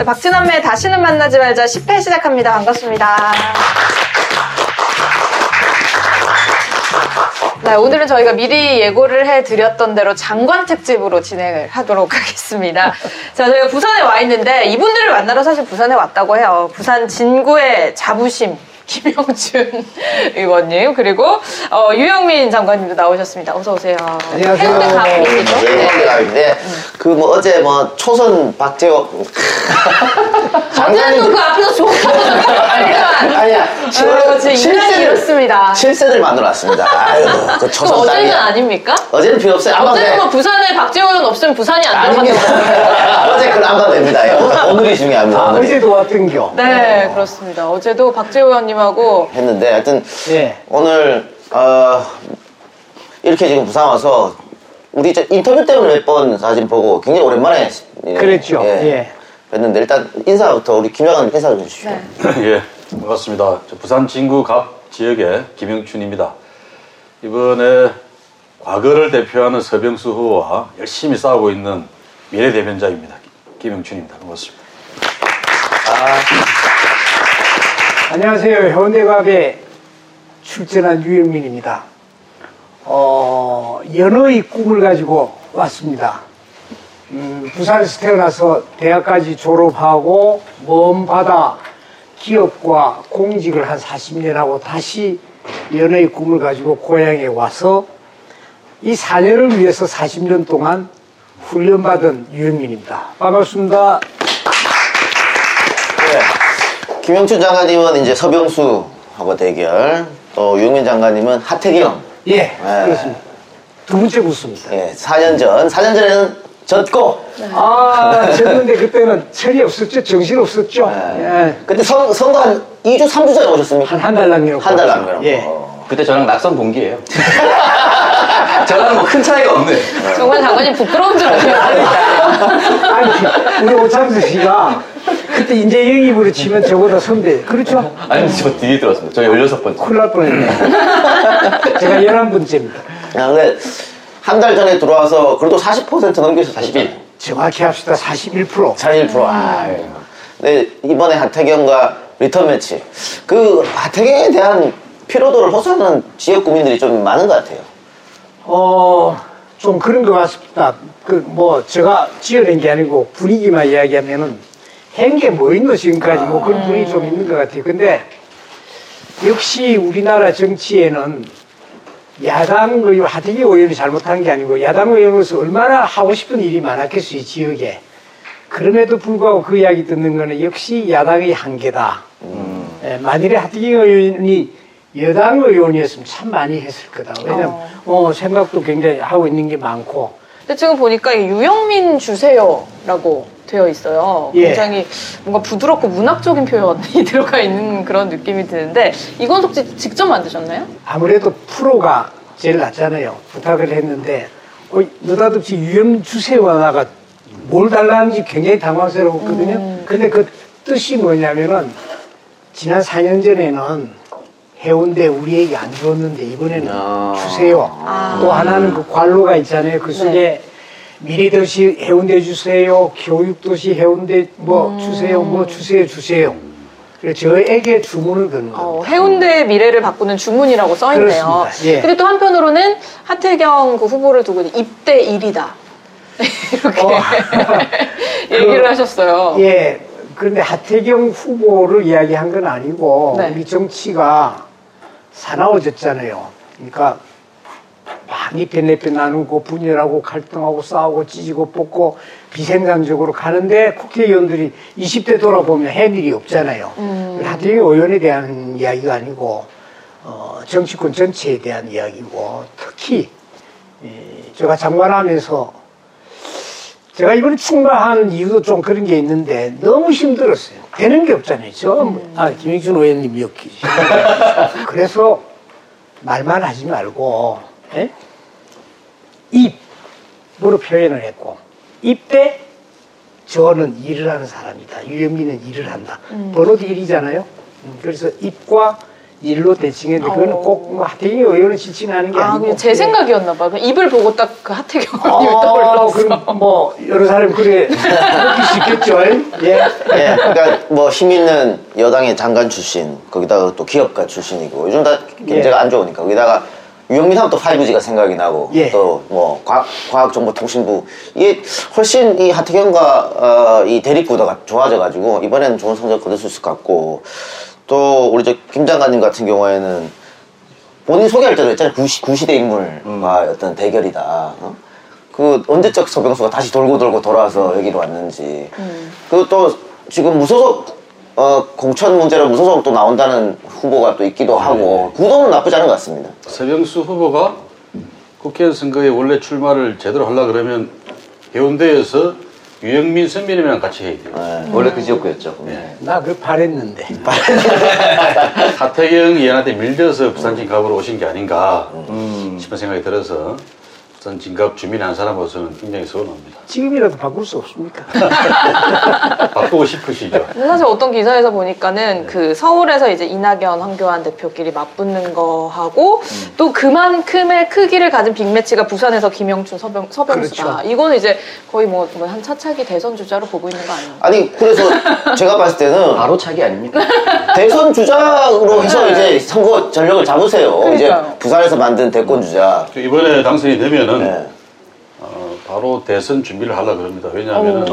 네, 박진남매 다시는 만나지 말자 10회 시작합니다. 반갑습니다. 네, 오늘은 저희가 미리 예고를 해드렸던 대로 장관 특집으로 진행을 하도록 하겠습니다. 자, 저희가 부산에 와 있는데 이분들을 만나러 사실 부산에 왔다고 해요. 부산 진구의 자부심 김영춘 의원님 그리고 유영민 장관님도 나오셨습니다. 어서 오세요. 안녕하세요. 해운대감입니다. 해운대감인데 그뭐 어제 뭐 초선 박재호 장관님 그 앞에서 좋다고 하더라고요. 아니야. 실세를 이렇습니다. 실세를 만들어 놨습니다. 아유, 그 초선 어제는 아닙니까? 어제는 필요 없어요. 어제는 뭐 부산에 박재호 의원 없으면 부산이 안 들어가겠어요. 어제 그건 안 가도 됩니다. 오늘이 중요합니다. 아, 어제도 왔던겨. 네, 그렇습니다. 어제도 박재호 의원님 하고 했는데 하여튼 예. 오늘 이렇게 지금 부산 와서 우리 저 인터뷰 때문에 몇 번 사진 보고 굉장히 오랜만에 그랬죠. 예. 했는데 일단 인사부터 우리 김영삼 인사 좀 해주시죠. 네. 예, 반갑습니다. 저 부산 진구갑 지역의 김영춘입니다. 이번에 과거를 대표하는 서병수 후보와 열심히 싸우고 있는 미래 대변자입니다. 김영춘입니다. 반갑습니다. 안녕하세요. 현대갑에 출전한 유영민입니다. 연어의 꿈을 가지고 왔습니다. 부산에서 태어나서 대학까지 졸업하고 먼 바다 기업과 공직을 한 40년 하고 다시 연어의 꿈을 가지고 고향에 와서 이 4년을 위해서 40년 동안 훈련받은 유영민입니다. 반갑습니다. 김영춘 장관님은 이제 서병수하고 대결, 또 유영민 장관님은 하태경. 예, 예. 그렇습니다. 두 번째 붙습니다. 예, 4년 전. 4년 전에는 졌고. 아, 졌는데 그때는 철이 없었죠. 정신 없었죠. 예. 예. 그때 선거 한 2주, 3주 전에 오셨습니까? 한 달 남겨놓고. 한 달 남겨놓고. 예. 그때 저랑 낙선 동기예요. 저랑 뭐 큰 차이가 없네. 정말 장관님 부끄러운 줄 아세요? 아니, 우리 오창수 씨가 그때 인재 영입으로 치면 저보다 선배. 그렇죠? 아니, 저 뒤에 들어왔습니다. 저 16번째. 큰일 날 뻔했네. 제가 11번째입니다. 아, 근데 한 달 전에 들어와서 그래도 40% 넘겨서 41. 정확히 합시다. 41%. 41%. 아, 예. 근데 이번에 하태경과 리턴 매치. 그 하태경에 대한 피로도를 호소하는 지역 국민들이 좀 많은 것 같아요. 좀 그런 것 같습니다. 그 뭐 제가 지어낸 게 아니고 분위기만 이야기하면은 행게 뭐 있노 지금까지 뭐 그런 분이 좀 있는 것 같아요. 근데 역시 우리나라 정치에는 야당 의원, 하태경 의원이 잘못한 게 아니고 야당 의원으로서 얼마나 하고 싶은 일이 많았겠어요, 지역에. 그럼에도 불구하고 그 이야기 듣는 거는 역시 야당의 한계다. 예, 만일에 하태경 의원이 여당 의원이었으면 참 많이 했을 거다. 왜냐면 생각도 굉장히 하고 있는 게 많고. 근데 지금 보니까 유영민 주세요라고 되어 있어요. 예. 굉장히 뭔가 부드럽고 문학적인 표현이 들어가 있는 그런 느낌이 드는데 이건석 씨 직접 만드셨나요? 아무래도 프로가 제일 낫잖아요. 부탁을 했는데 느닷없이 유영민 주세요가 뭘 달라는지 굉장히 당황스러웠거든요. 근데 그 뜻이 뭐냐면은 지난 4년 전에는 해운대 우리에게 안 줬는데 이번에는 주세요. 또 하나는 그 관로가 있잖아요. 그 속에 네. 미래도시 해운대 주세요. 교육도시 해운대 뭐 주세요. 뭐 주세요. 주세요. 그래서 저에게 주문을 거는 겁니다. 해운대의 미래를 바꾸는 주문이라고 써있네요. 예. 근데 또 한편으로는 하태경 그 후보를 두고 입대 1이다. 이렇게 얘기를 하셨어요. 예. 그런데 하태경 후보를 이야기한 건 아니고 네. 우리 정치가 사나워졌잖아요. 그러니까 많이 편내편 나누고 분열하고 갈등하고 싸우고 찢고 뽑고 비생산적으로 가는데 국회의원들이 20대 돌아보면 해밀이 없잖아요. 하태경 의원에 대한 이야기가 아니고 정치권 전체에 대한 이야기고 특히 제가 장관하면서 제가 이번에 출마한 이유도 좀 그런 게 있는데 너무 힘들었어요. 되는 게 없잖아요. 김영춘 의원님이었기. 그래서 말만 하지 말고 에? 입으로 표현을 했고 입대 저는 일을 하는 사람이다. 유영민은 일을 한다. 번호도 일이잖아요. 그래서 입과 일로 대칭했는데 그건 꼭 뭐 하태경 의원을 지칭하는 게 아니고 제 생각이었나 봐. 입을 보고 딱 그 하태경 의원님이 떠올랐어. 그럼 뭐 여러 사람이 그래 그렇게 쉽겠죠. 예. 예. 그러니까 뭐 힘 있는 여당의 장관 출신, 거기다가 또 기업가 출신이고 요즘 다 경제가 안 좋으니까 거기다가 유영민 하면 또 5G가 생각이 나고 또 뭐 과학정보통신부 이게 훨씬 이 하태경과 이 대립구도가 좋아져가지고 이번에는 좋은 성적 거둘 수 있을 것 같고. 또 우리 저 김 장관님 같은 경우에는 본인 소개할 때도 했잖아요. 구시대 인물과 어떤 대결이다. 어? 그 언제적 서병수가 다시 돌고 돌아와서 여기로 왔는지. 그리고 또 지금 무소속 공천 문제로 무소속 또 나온다는 후보가 또 있기도 하고 구도는 나쁘지 않은 것 같습니다. 서병수 후보가 국회의원 선거에 원래 출마를 제대로 하려고 그러면 해운대에서 유영민 선배님이랑 같이 해야 돼요. 네, 원래 그 지역구였죠. 네. 나 그걸 바랬는데. 하태경 의원한테 밀려서 부산진갑으로 오신 게 아닌가 싶은 생각이 들어서 부산진갑 주민 한 사람으로서는 굉장히 서운합니다. 지금이라도 바꿀 수 없습니까? 바꾸고 싶으시죠. 사실 어떤 기사에서 보니까는 그 서울에서 이제 이낙연, 황교안 대표끼리 맞붙는 거하고 또 그만큼의 크기를 가진 빅매치가 부산에서 김영춘, 서병수다. 그렇죠. 이거는 이제 거의 뭐 한 차차기 대선 주자로 보고 있는 거 아니에요? 아니 그래서 제가 봤을 때는 바로 차기 아닙니까? 대선 주자로 해서 이제 선거 전력을 잡으세요. 그러니까요. 이제 부산에서 만든 대권 주자. 이번에 당선이 되면은 바로 대선 준비를 하려고 합니다. 왜냐하면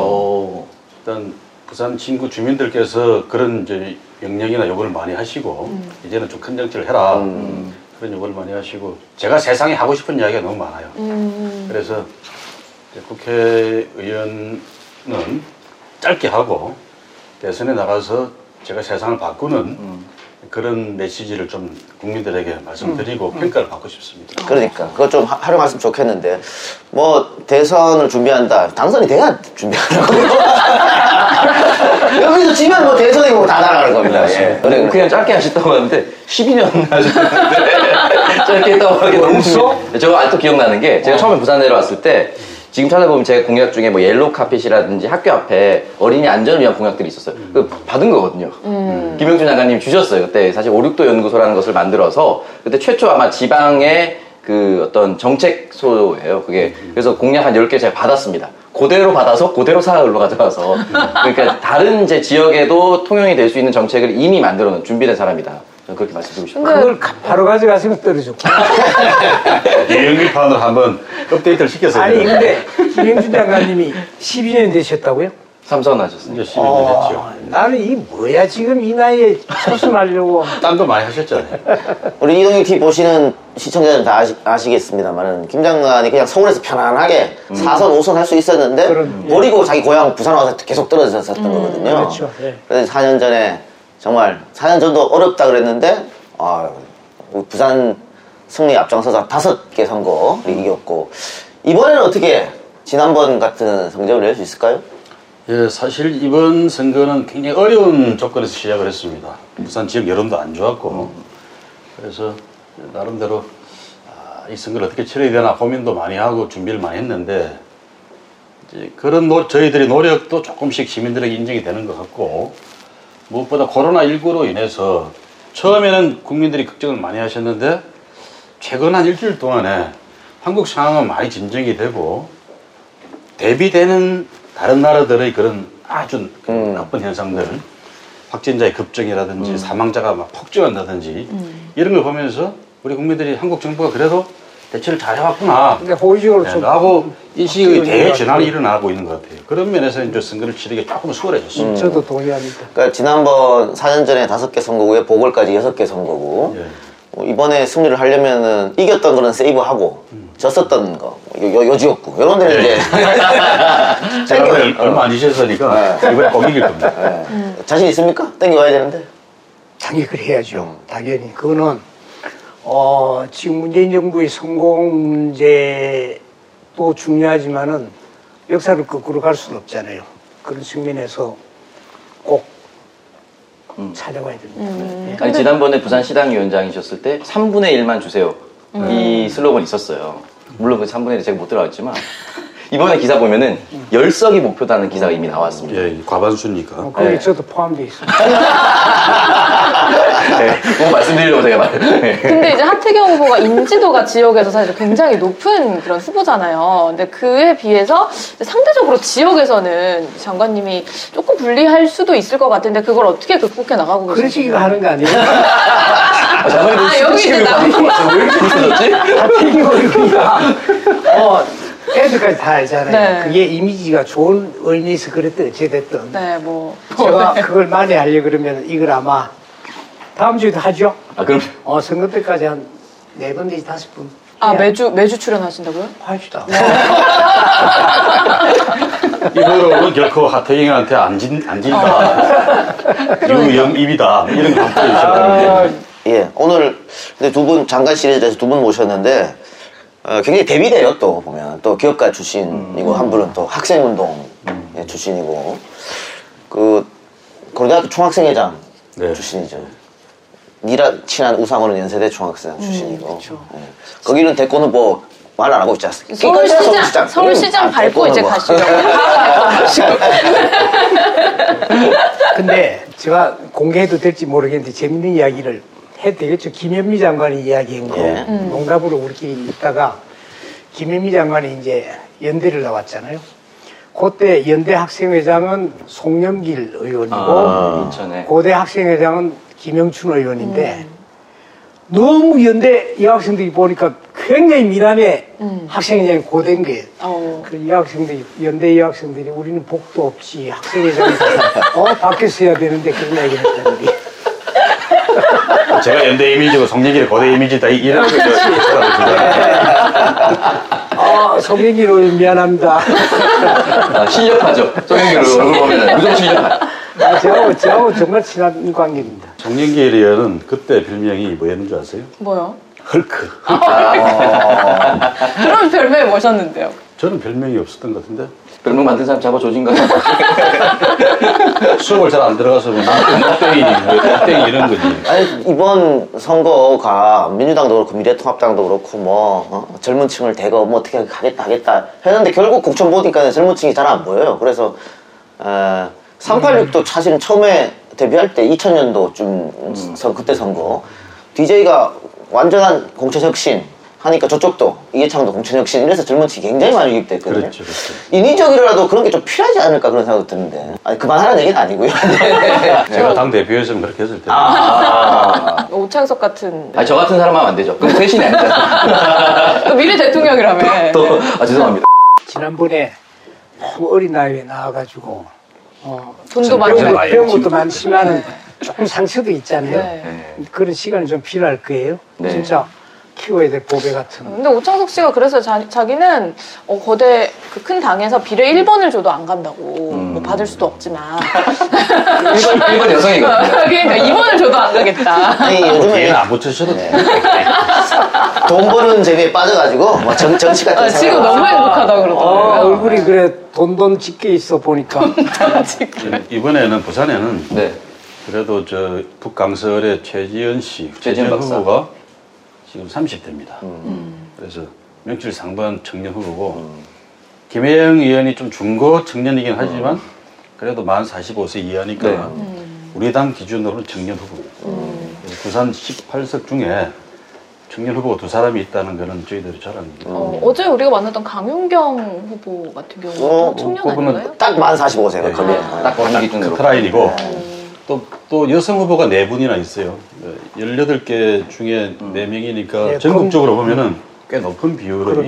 일단 부산 친구 주민들께서 그런 이제 영향이나 요구를 많이 하시고 이제는 좀 큰 정치를 해라 그런 요구를 많이 하시고 제가 세상에 하고 싶은 이야기가 너무 많아요. 그래서 이제 국회의원은 짧게 하고 대선에 나가서 제가 세상을 바꾸는 그런 메시지를 좀 국민들에게 말씀드리고 평가를 받고 싶습니다. 그러니까 그거 좀 활용했으면 좋겠는데 뭐 대선을 준비한다. 당선이 돼야 준비하라고. 여기서 지면 뭐 대선이 뭐 다 나가는 겁니다. 예. 그냥 짧게 하셨다고 하는데 12년 하셨는데 짧게 했다고 하기 너무 저거 아직도 기억나는 게 제가 처음에 부산 내려왔을 때 지금 찾아보면 제가 공약 중에 뭐 옐로우 카펫이라든지 학교 앞에 어린이 안전을 위한 공약들이 있었어요. 그 받은 거거든요. 김영춘 장관님이 주셨어요. 그때 사실 5·6도 연구소라는 것을 만들어서 그때 최초 아마 지방의 그 어떤 정책소예요. 그게 그래서 공약 한 10개 제가 받았습니다. 그대로 받아서 그대로 사흘로 가져와서 그러니까 다른 제 지역에도 통용이 될 수 있는 정책을 이미 만들어 놓은 준비된 사람이다. 그렇게 말씀드리고 싶어요. 그걸 바로 가져가시면 떨어졌고. 유영민판을 한번 업데이트를 시켰어요. 아니 근데 김영춘 장관님이 12년 되셨다고요? 삼선 하셨습니다. 12년 됐죠. 나는 이게 뭐야 지금 이 나이에 초순하려고. 딴 거 많이 하셨잖아요. 우리 이동희 TV 보시는 시청자들 다 아시겠습니다만 김 장관이 그냥 서울에서 편안하게 4선, 5선 할 수 있었는데 버리고 자기 고향 부산 와서 계속 떨어졌었던 거거든요. 그렇죠. 네. 그래서 4년 전에 정말 4년 전도 어렵다 그랬는데 부산 승리 앞장서서 5개 선거 이겼고 이번에는 어떻게 지난번 같은 성적을 낼 수 있을까요? 예, 사실 이번 선거는 굉장히 어려운 조건에서 시작을 했습니다. 부산 지역 여론도 안 좋았고 그래서 나름대로 이 선거를 어떻게 치러야 되나 고민도 많이 하고 준비를 많이 했는데 이제 그런 저희들의 노력도 조금씩 시민들에게 인정이 되는 것 같고 무엇보다 코로나19로 인해서 처음에는 국민들이 걱정을 많이 하셨는데 최근 한 일주일 동안에 한국 상황은 많이 진정이 되고 대비되는 다른 나라들의 그런 아주 나쁜 현상들 확진자의 급증이라든지 사망자가 막 폭증한다든지 이런 걸 보면서 우리 국민들이 한국 정부가 그래도 대처를 잘해왔구나 라고 인식의 대전환이 일어나고 있는 것 같아요. 그런 면에서 이제 선거를 치르기가 조금 수월해졌습니다. 저도 동의합니다. 그러니까 지난번 4년 전에 5개 선거구에 보궐까지 6개 선거구 이번에 승리를 하려면은 이겼던 거는 세이브하고 졌었던 거 요 지역구 이런 데는 이제 제가 얼마 안 지셨으니까 이번에 꼭 이길 겁니다. 자신 있습니까? 땡겨와야 되는데 당연히 그래야죠. 당연히 그거는 지금 문재인 정부의 성공 문제도 중요하지만은 역사를 거꾸로 갈 수는 없잖아요. 그런 측면에서 꼭 찾아가야 됩니다. 네. 아니, 지난번에 부산 시당 위원장이셨을 때 3분의 1만 주세요. 이 슬로건이 있었어요. 물론 그 3분의 1 제가 못 들어갔지만 이번에 기사 보면은 열석이 목표다는 기사가 이미 나왔습니다. 예, 과반수니까. 거기 저도 포함되어 있습니다. 뭐 말씀드리려고 제가. 근데 이제 하태경 후보가 인지도가 지역에서 사실 굉장히 높은 그런 후보잖아요. 근데 그에 비해서 상대적으로 지역에서는 장관님이 조금 불리할 수도 있을 것 같은데 그걸 어떻게 극복해 나가고 계세요? 그러시기가 하는 거 아니에요? 아, 여기 있는 남자. 왜 이렇게 불편하지? 애들까지 다 알잖아요. 네. 그게 이미지가 좋은 의미에서 그랬든 어찌됐든. 네, 제가 그걸 만회하려고 그러면 이걸 아마 다음 주에도 하죠. 아, 그럼? 선거 때까지 한 4번 내지 5번. 아, 매주 출연하신다고요? 합시다. 이거로는 결코 하태경한테 안 진다. 유영입이다. 이런 거 함께 해주셨거든요. 예, 오늘 근데 두 분 장관 시리즈에서 두 분 모셨는데 굉장히 대비돼요. 또 보면 또 기업가 출신이고 한 분은 또 학생운동 출신이고 그 고려대학교 총학생회장 네. 출신이죠. 니랑 친한 우상호는 연세대 총학생 출신이고 네. 거기는 대권 후보 말 안 하고 있지 않습니까? 서울시장 밟고 이제 가시죠. 근데 제가 공개해도 될지 모르겠는데 재밌는 이야기를 해도 되겠죠. 김현미 장관이 이야기한 거 예. 농담으로 우리끼리 있다가 김현미 장관이 이제 연대를 나왔잖아요. 그때 연대 학생회장은 송영길 의원이고 고대 학생회장은 김영춘 의원인데 너무 연대 여학생들이 보니까 굉장히 미남의 학생회장이 고된 거예요. 그 여학생들이 연대 여학생들이 우리는 복도 없지 학생회장이 바뀌었어야 되는데 그런 얘기를 했다는 게. 제가 연대 이미지고 송영길이 거대 이미지다 이런 거죠. 송영길 의원 미안합니다. 실력파죠. 송영길 얼굴 보면 무조건 실력파. 저하고 정말 친한 관계입니다. 송영길 의원은 그때 별명이 뭐였는 줄 아세요? 뭐요? 헐크. 그럼 별명이 뭐셨는데요? 저는 별명이 없었던 것 같은데. 별명 만든 사람 잡아 조진 거야. 수업을 잘 안 들어가서 넉땡이 이런 거지. 아니, 이번 선거가 민주당도 그렇고 미래통합당도 그렇고 젊은 층을 대거 어떻게 가겠다 했는데 결국 국정 보니까 젊은 층이 잘 안 보여요. 그래서 386도 사실은 처음에 데뷔할 때 2000년도쯤 그때 선거 DJ가 완전한 공천혁신 하니까 저쪽도 이해창도 공천혁신 이래서 젊은 층이 굉장히 많이 유입됐거든요. 그렇죠. 인위적이라도 그런 게 좀 필요하지 않을까 그런 생각도 드는데 아니 그만하라는 얘기는 아니고요. 제가 당대표였으면 그렇게 했을 텐데 오창석 같은 아니 저 같은 사람 하면 안 되죠. 그럼 대신이 아니잖아. 미래 대통령이라며 또, 죄송합니다. 지난번에 너무 어린 나이에 나와가지고 돈도 많이 배운 것도 많지만 조금 상처도 있잖아요. 네. 그런 시간이 좀 필요할 거예요. 네. 진짜 키워야 될 보배 같은. 근데 오창석 씨가 그래서 자기는 거대 그 큰 당에서 비례 1번을 줘도 안 간다고 뭐 받을 수도 없지만 1번 여성이거든요. 그러니까 2번을 줘도 안 가겠다. 아니 요즘에 안 붙여주셔도 돼. 돈 버는 재미에 빠져가지고 정치 같은 사람 지금 너무 행복하다고 그러더라고요. 얼굴이 그래 돈돈 짙게 있어 보니까 이번에는 부산에는 네. 그래도 저 북강설의 최지연 씨 최지연 후보가 지금 30대입니다. 그래서 명출 상반 청년 후보고 김혜영 의원이 좀 중고 청년이긴 하지만 그래도 만 45세 이하니까 네. 우리 당 기준으로는 청년 후보입니다. 부산 18석 중에 청년 후보가 두 사람이 있다는 거는 저희들이 잘 압니다. 어제 우리가 만났던 강윤경 후보 같은 경우는 청년 아닌가요? 딱 만 45세가 네. 딱 그런 기준으로 그 라인이고 또 여성 후보가 4분이나 있어요. 18개 중에 4명이니까 네, 전국적으로 보면은 꽤 높은 비율로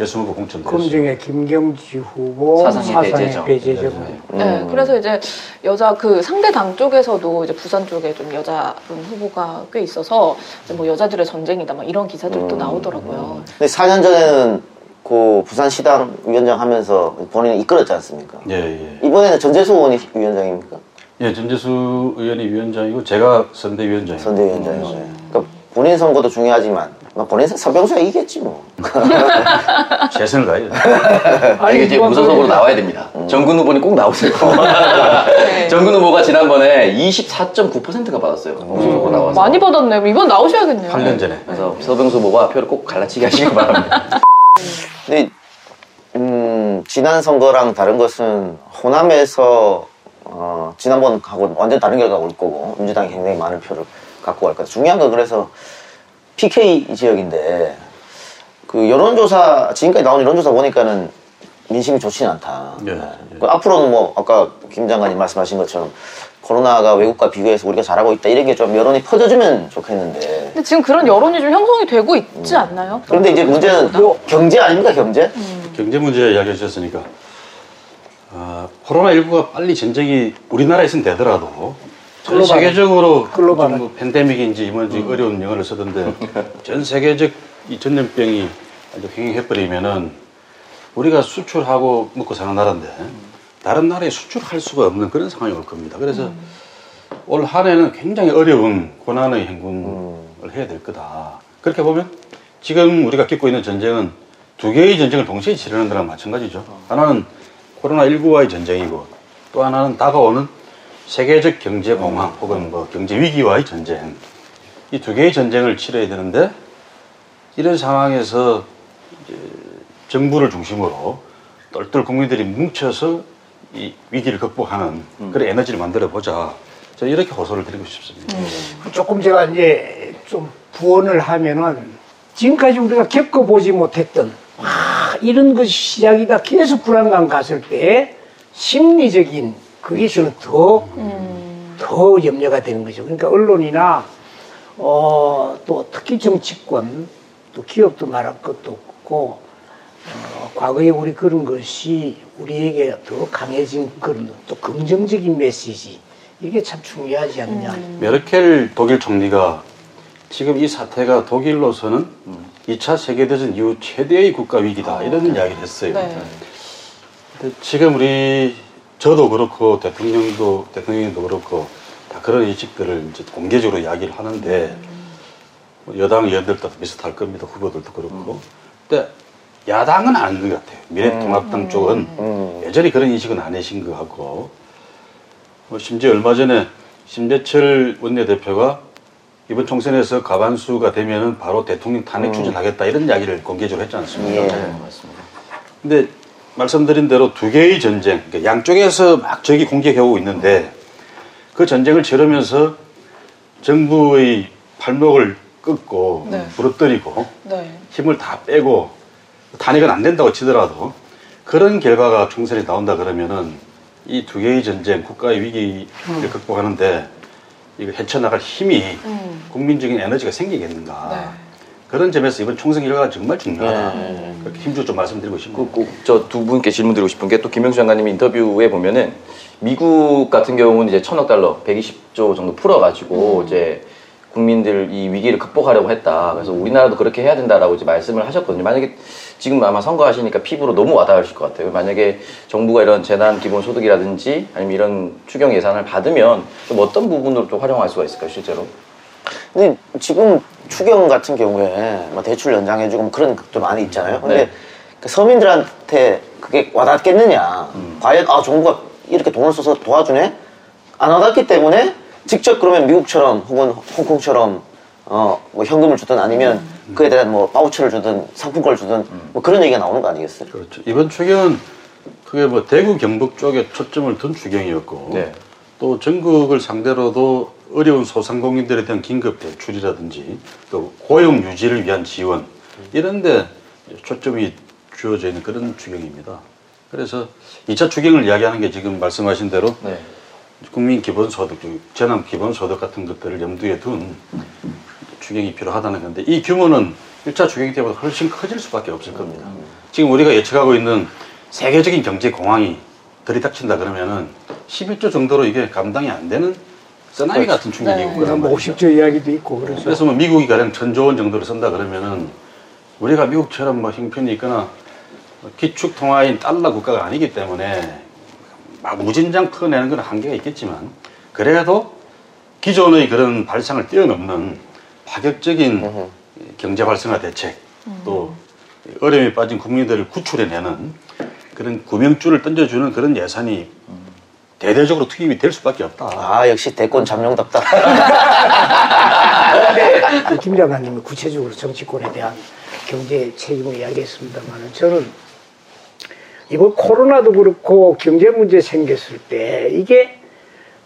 여성 후보 공천됐어요. 그 중에 김경지 후보, 사상의 배제적. 네, 그래서 이제 여자 그 상대당 쪽에서도 이제 부산 쪽에 좀 여자 후보가 꽤 있어서 뭐 여자들의 전쟁이다 막 이런 기사들도 나오더라고요. 근데 4년 전에는 그 부산시당 위원장 하면서 본인이 이끌었지 않습니까? 예. 이번에는 전재수 의원이 위원장입니까? 예, 전재수 의원이 위원장이고 제가 선대위원장이에요. 그러니까 본인 선거도 중요하지만 본인 서병수가 이기겠지 뭐. 최선을 다해요. 아니 이게 지금 무소속으로 나와야 됩니다. 정근 후보는 꼭 나오세요. 네. 정근 후보가 지난번에 24.9%가 받았어요. 무소속으로 나와서. 많이 받았네요. 이건 나오셔야겠네요. 8년 전에. 그래서 서병수 후보가 표를 꼭 갈라치게 하시길 바랍니다. 근데 지난 선거랑 다른 것은 호남에서 지난번하고 완전 다른 결과가 올 거고 민주당이 굉장히 많은 표를 갖고 갈까. 중요한 건 그래서 PK 지역인데 그 여론조사 지금까지 나온 여론조사 보니까는 민심이 좋지는 않다. 네, 네. 그 앞으로는 뭐 아까 김 장관님 말씀하신 것처럼 코로나가 외국과 비교해서 우리가 잘하고 있다 이런 게 좀 여론이 퍼져주면 좋겠는데. 근데 지금 그런 여론이 좀 형성이 되고 있지 않나요? 그런데 이제 문제는 경제 아닙니까 경제? 경제 문제 이야기해 주셨으니까 코로나19가 빨리 전쟁이 우리나라에선 되더라도 전 세계적으로 뭐 팬데믹인지 이번지 어려운 영어를 쓰던데 전 세계적 이 전염병이 아주 횡행해버리면은 우리가 수출하고 먹고 사는 나라인데 다른 나라에 수출할 수가 없는 그런 상황이 올 겁니다. 그래서 올 한 해는 굉장히 어려운 고난의 행군을 해야 될 거다. 그렇게 보면 지금 우리가 겪고 있는 전쟁은 두 개의 전쟁을 동시에 치르는 거랑 마찬가지죠. 하나는 코로나19와의 전쟁이고 또 하나는 다가오는 세계적 경제 공황 혹은 뭐 경제 위기와의 전쟁. 이 두 개의 전쟁을 치러야 되는데 이런 상황에서 이제 정부를 중심으로 똘똘 국민들이 뭉쳐서 이 위기를 극복하는 그런 에너지를 만들어 보자. 저는 이렇게 호소를 드리고 싶습니다. 조금 제가 이제 좀 부언을 하면은 지금까지 우리가 겪어보지 못했던 이런 것이 시작이다 계속 불안감 갔을 때 심리적인 그게 저는 더 염려가 되는 거죠. 그러니까 언론이나 또 특히 정치권 또 기업도 말할 것도 없고 과거에 우리 그런 것이 우리에게 더 강해진 그런 또 긍정적인 메시지 이게 참 중요하지 않느냐. 메르켈 독일 총리가 지금 이 사태가 독일로서는 2차 세계대전 이후 최대의 국가 위기다 이런 이야기를 했어요. 네. 근데 지금 우리 저도 그렇고 대통령도 그렇고 다 그런 인식들을 이제 공개적으로 이야기를 하는데 여당 의원들도 비슷할 겁니다. 후보들도 그렇고. 근데 야당은 아닌 것 같아요. 미래통합당 쪽은 여전히 그런 인식은 아니신 것 같고 심지어 얼마 전에 심재철 원내대표가 이번 총선에서 과반수가 되면은 바로 대통령 탄핵 추진하겠다 이런 이야기를 공개적으로 했지 않습니까? 예. 네, 맞습니다. 근데 말씀드린 대로 두 개의 전쟁, 그러니까 양쪽에서 막 적이 공격해오고 있는데 그 전쟁을 치르면서 정부의 팔목을 끊고 부러뜨리고 힘을 다 빼고 탄핵은 안 된다고 치더라도 그런 결과가 총선이 나온다 그러면은 이 두 개의 전쟁, 국가의 위기를 극복하는데 이거 헤쳐나갈 힘이 국민적인 에너지가 생기겠는가. 그런 점에서 이번 총선 결과가 정말 중요하다. 그렇게 힘주어 좀 말씀드리고 싶고 저 두 분께 질문 드리고 싶은 게 또 김영춘 장관님 인터뷰에 보면은 미국 같은 경우는 이제 1,000억 달러, 120조 정도 풀어가지고 이제 국민들 이 위기를 극복하려고 했다. 그래서 우리나라도 그렇게 해야 된다라고 이제 말씀을 하셨거든요. 만약에 지금 아마 선거하시니까 피부로 너무 와닿으실 것 같아요. 만약에 정부가 이런 재난 기본소득이라든지 아니면 이런 추경 예산을 받으면 좀 어떤 부분으로 또 활용할 수가 있을까요, 실제로? 근데 지금 추경 같은 경우에 뭐 대출 연장해주고 그런 것도 많이 있잖아요. 근데 그 서민들한테 그게 와닿겠느냐. 과연 정부가 이렇게 돈을 써서 도와주네? 안 와닿기 때문에 직접 그러면 미국처럼 혹은 홍콩처럼 뭐 현금을 주든 아니면 그에 대한 뭐 바우처를 주든 상품권을 주든 뭐 그런 얘기가 나오는 거 아니겠어요? 그렇죠. 이번 추경은 그게 뭐 대구 경북 쪽에 초점을 둔 추경이었고 또 전국을 상대로도 어려운 소상공인들에 대한 긴급 대출이라든지 또 고용 유지를 위한 지원 이런 데 초점이 주어져 있는 그런 추경입니다. 그래서 2차 추경을 이야기하는 게 지금 말씀하신 대로 국민 기본소득, 재난 기본소득 같은 것들을 염두에 둔 추경이 필요하다는 건데 이 규모는 1차 추경 때보다 훨씬 커질 수밖에 없을 겁니다. 지금 우리가 예측하고 있는 세계적인 경제 공황이 들이닥친다 그러면은 11조 정도로 이게 감당이 안 되는 쓰나미 같은 충격이고 그런 뭐 50조 이야기도 있고 그래서 뭐 미국이 가령 1,000조 원 정도를 쓴다 그러면은 우리가 미국처럼 뭐 형편이 있거나 기축 통화인 달러 국가가 아니기 때문에 막 무진장 퍼내는 건 한계가 있겠지만 그래도 기존의 그런 발상을 뛰어넘는 파격적인 경제 발성화 대책 또 어려움에 빠진 국민들을 구출해내는 그런 구명줄을 던져주는 그런 예산이 대대적으로 투입이 될 수밖에 없다. 역시 대권 잠룡답다. 김 장관님이 구체적으로 정치권에 대한 경제 책임을 이야기했습니다만 저는 이번 코로나도 그렇고 경제 문제 생겼을 때 이게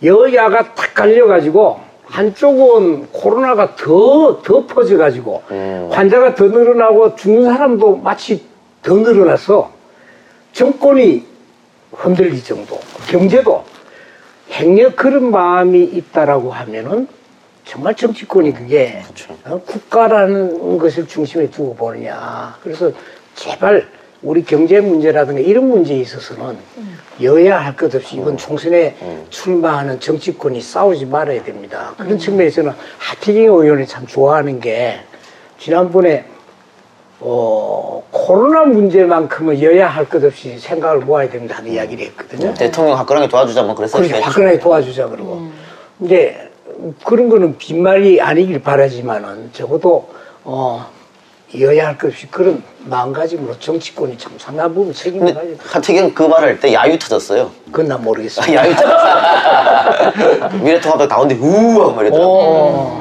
여야가 탁 갈려가지고 한쪽은 코로나가 더 퍼져가지고 환자가 더 늘어나고 죽는 사람도 마치 더 늘어나서 정권이 흔들릴 정도, 경제도 행여 그런 마음이 있다라고 하면은 정말 정치권이 그게 국가라는 것을 중심에 두고 보느냐. 그래서 제발 우리 경제 문제라든가 이런 문제에 있어서는 여야 할 것 없이 이번 총선에 출마하는 정치권이 싸우지 말아야 됩니다. 그런 측면에서는 하태경 의원이 참 좋아하는 게 지난번에 코로나 문제만큼은 여야 할 것 없이 생각을 모아야 된다는 이야기를 했거든요. 대통령 박근혜 도와주자 뭐 그랬어요. 그렇죠. 박근혜 도와주자 그러고. 근데 그런 거는 빈말이 아니길 바라지만은 적어도 여야 할 것 없이 그런 마음가짐으로 정치권이 참 상당 부분 책임을 가지고. 하태경 그 말할 때 야유 터졌어요. 그건 난 모르겠어요. 아, 야유 터졌어. 미래통합당 나오는데 우와 말이더라고.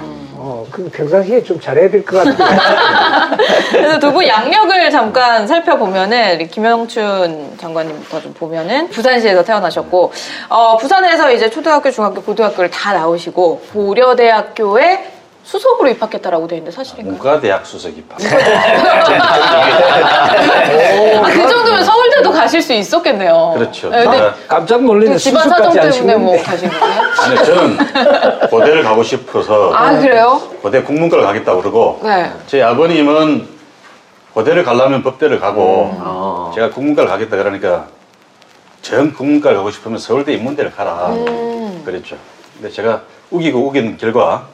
그 평상시에 좀 잘해야 될 것 같아요. 그래서 두 분 양력을 잠깐 살펴보면은 김영춘 장관님부터 좀 보면은 부산시에서 태어나셨고 부산에서 이제 초등학교, 중학교, 고등학교를 다 나오시고 고려대학교에 수석으로 입학했다라고 되어 있는데 사실인가요? 문과대학 수석 입학. 아, 그 정도면 서울대도 가실 수 있었겠네요. 그렇죠. 네, 근데 깜짝 놀리는 집안 사정 때문에 뭐 가신 거예요? 아니, 저는 고대를 가고 싶어서. 아, 그래요? 고대 국문과를 가겠다고 그러고. 네. 저희 아버님은 고대를 가려면 법대를 가고 제가 국문과를 가겠다 그러니까 전 국문과를 가고 싶으면 서울대 인문대를 가라. 그랬죠. 근데 제가 우기고 우긴 결과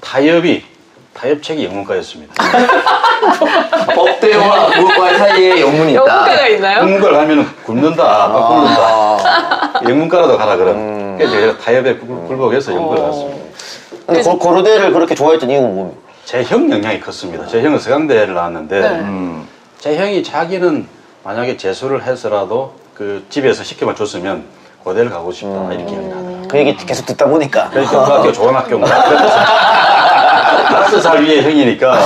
타협책이 영문과였습니다. 법대와 문과 사이에 영문이 있다. 영문과가 있나요? 영문과를 가면 굶는다, 막 굶는다. 영문과라도 가라, 그럼. 그래서 제가 타협에 굴복해서 영문과를 갔습니다. 근데 고려대를 그렇게 좋아했던 이유는 뭡니까? 제 형 영향이 컸습니다. 제 형은 서강대를 나왔는데, 네. 제 형이 자기는 만약에 재수를 해서라도 그 집에서 시켜만 줬으면 고대를 가고 싶다, 이렇게 얘기하더라고요. 그 얘기 계속 듣다 보니까. 그러니까 그 학교 좋은 학교인가? 낯선 위에 형이니까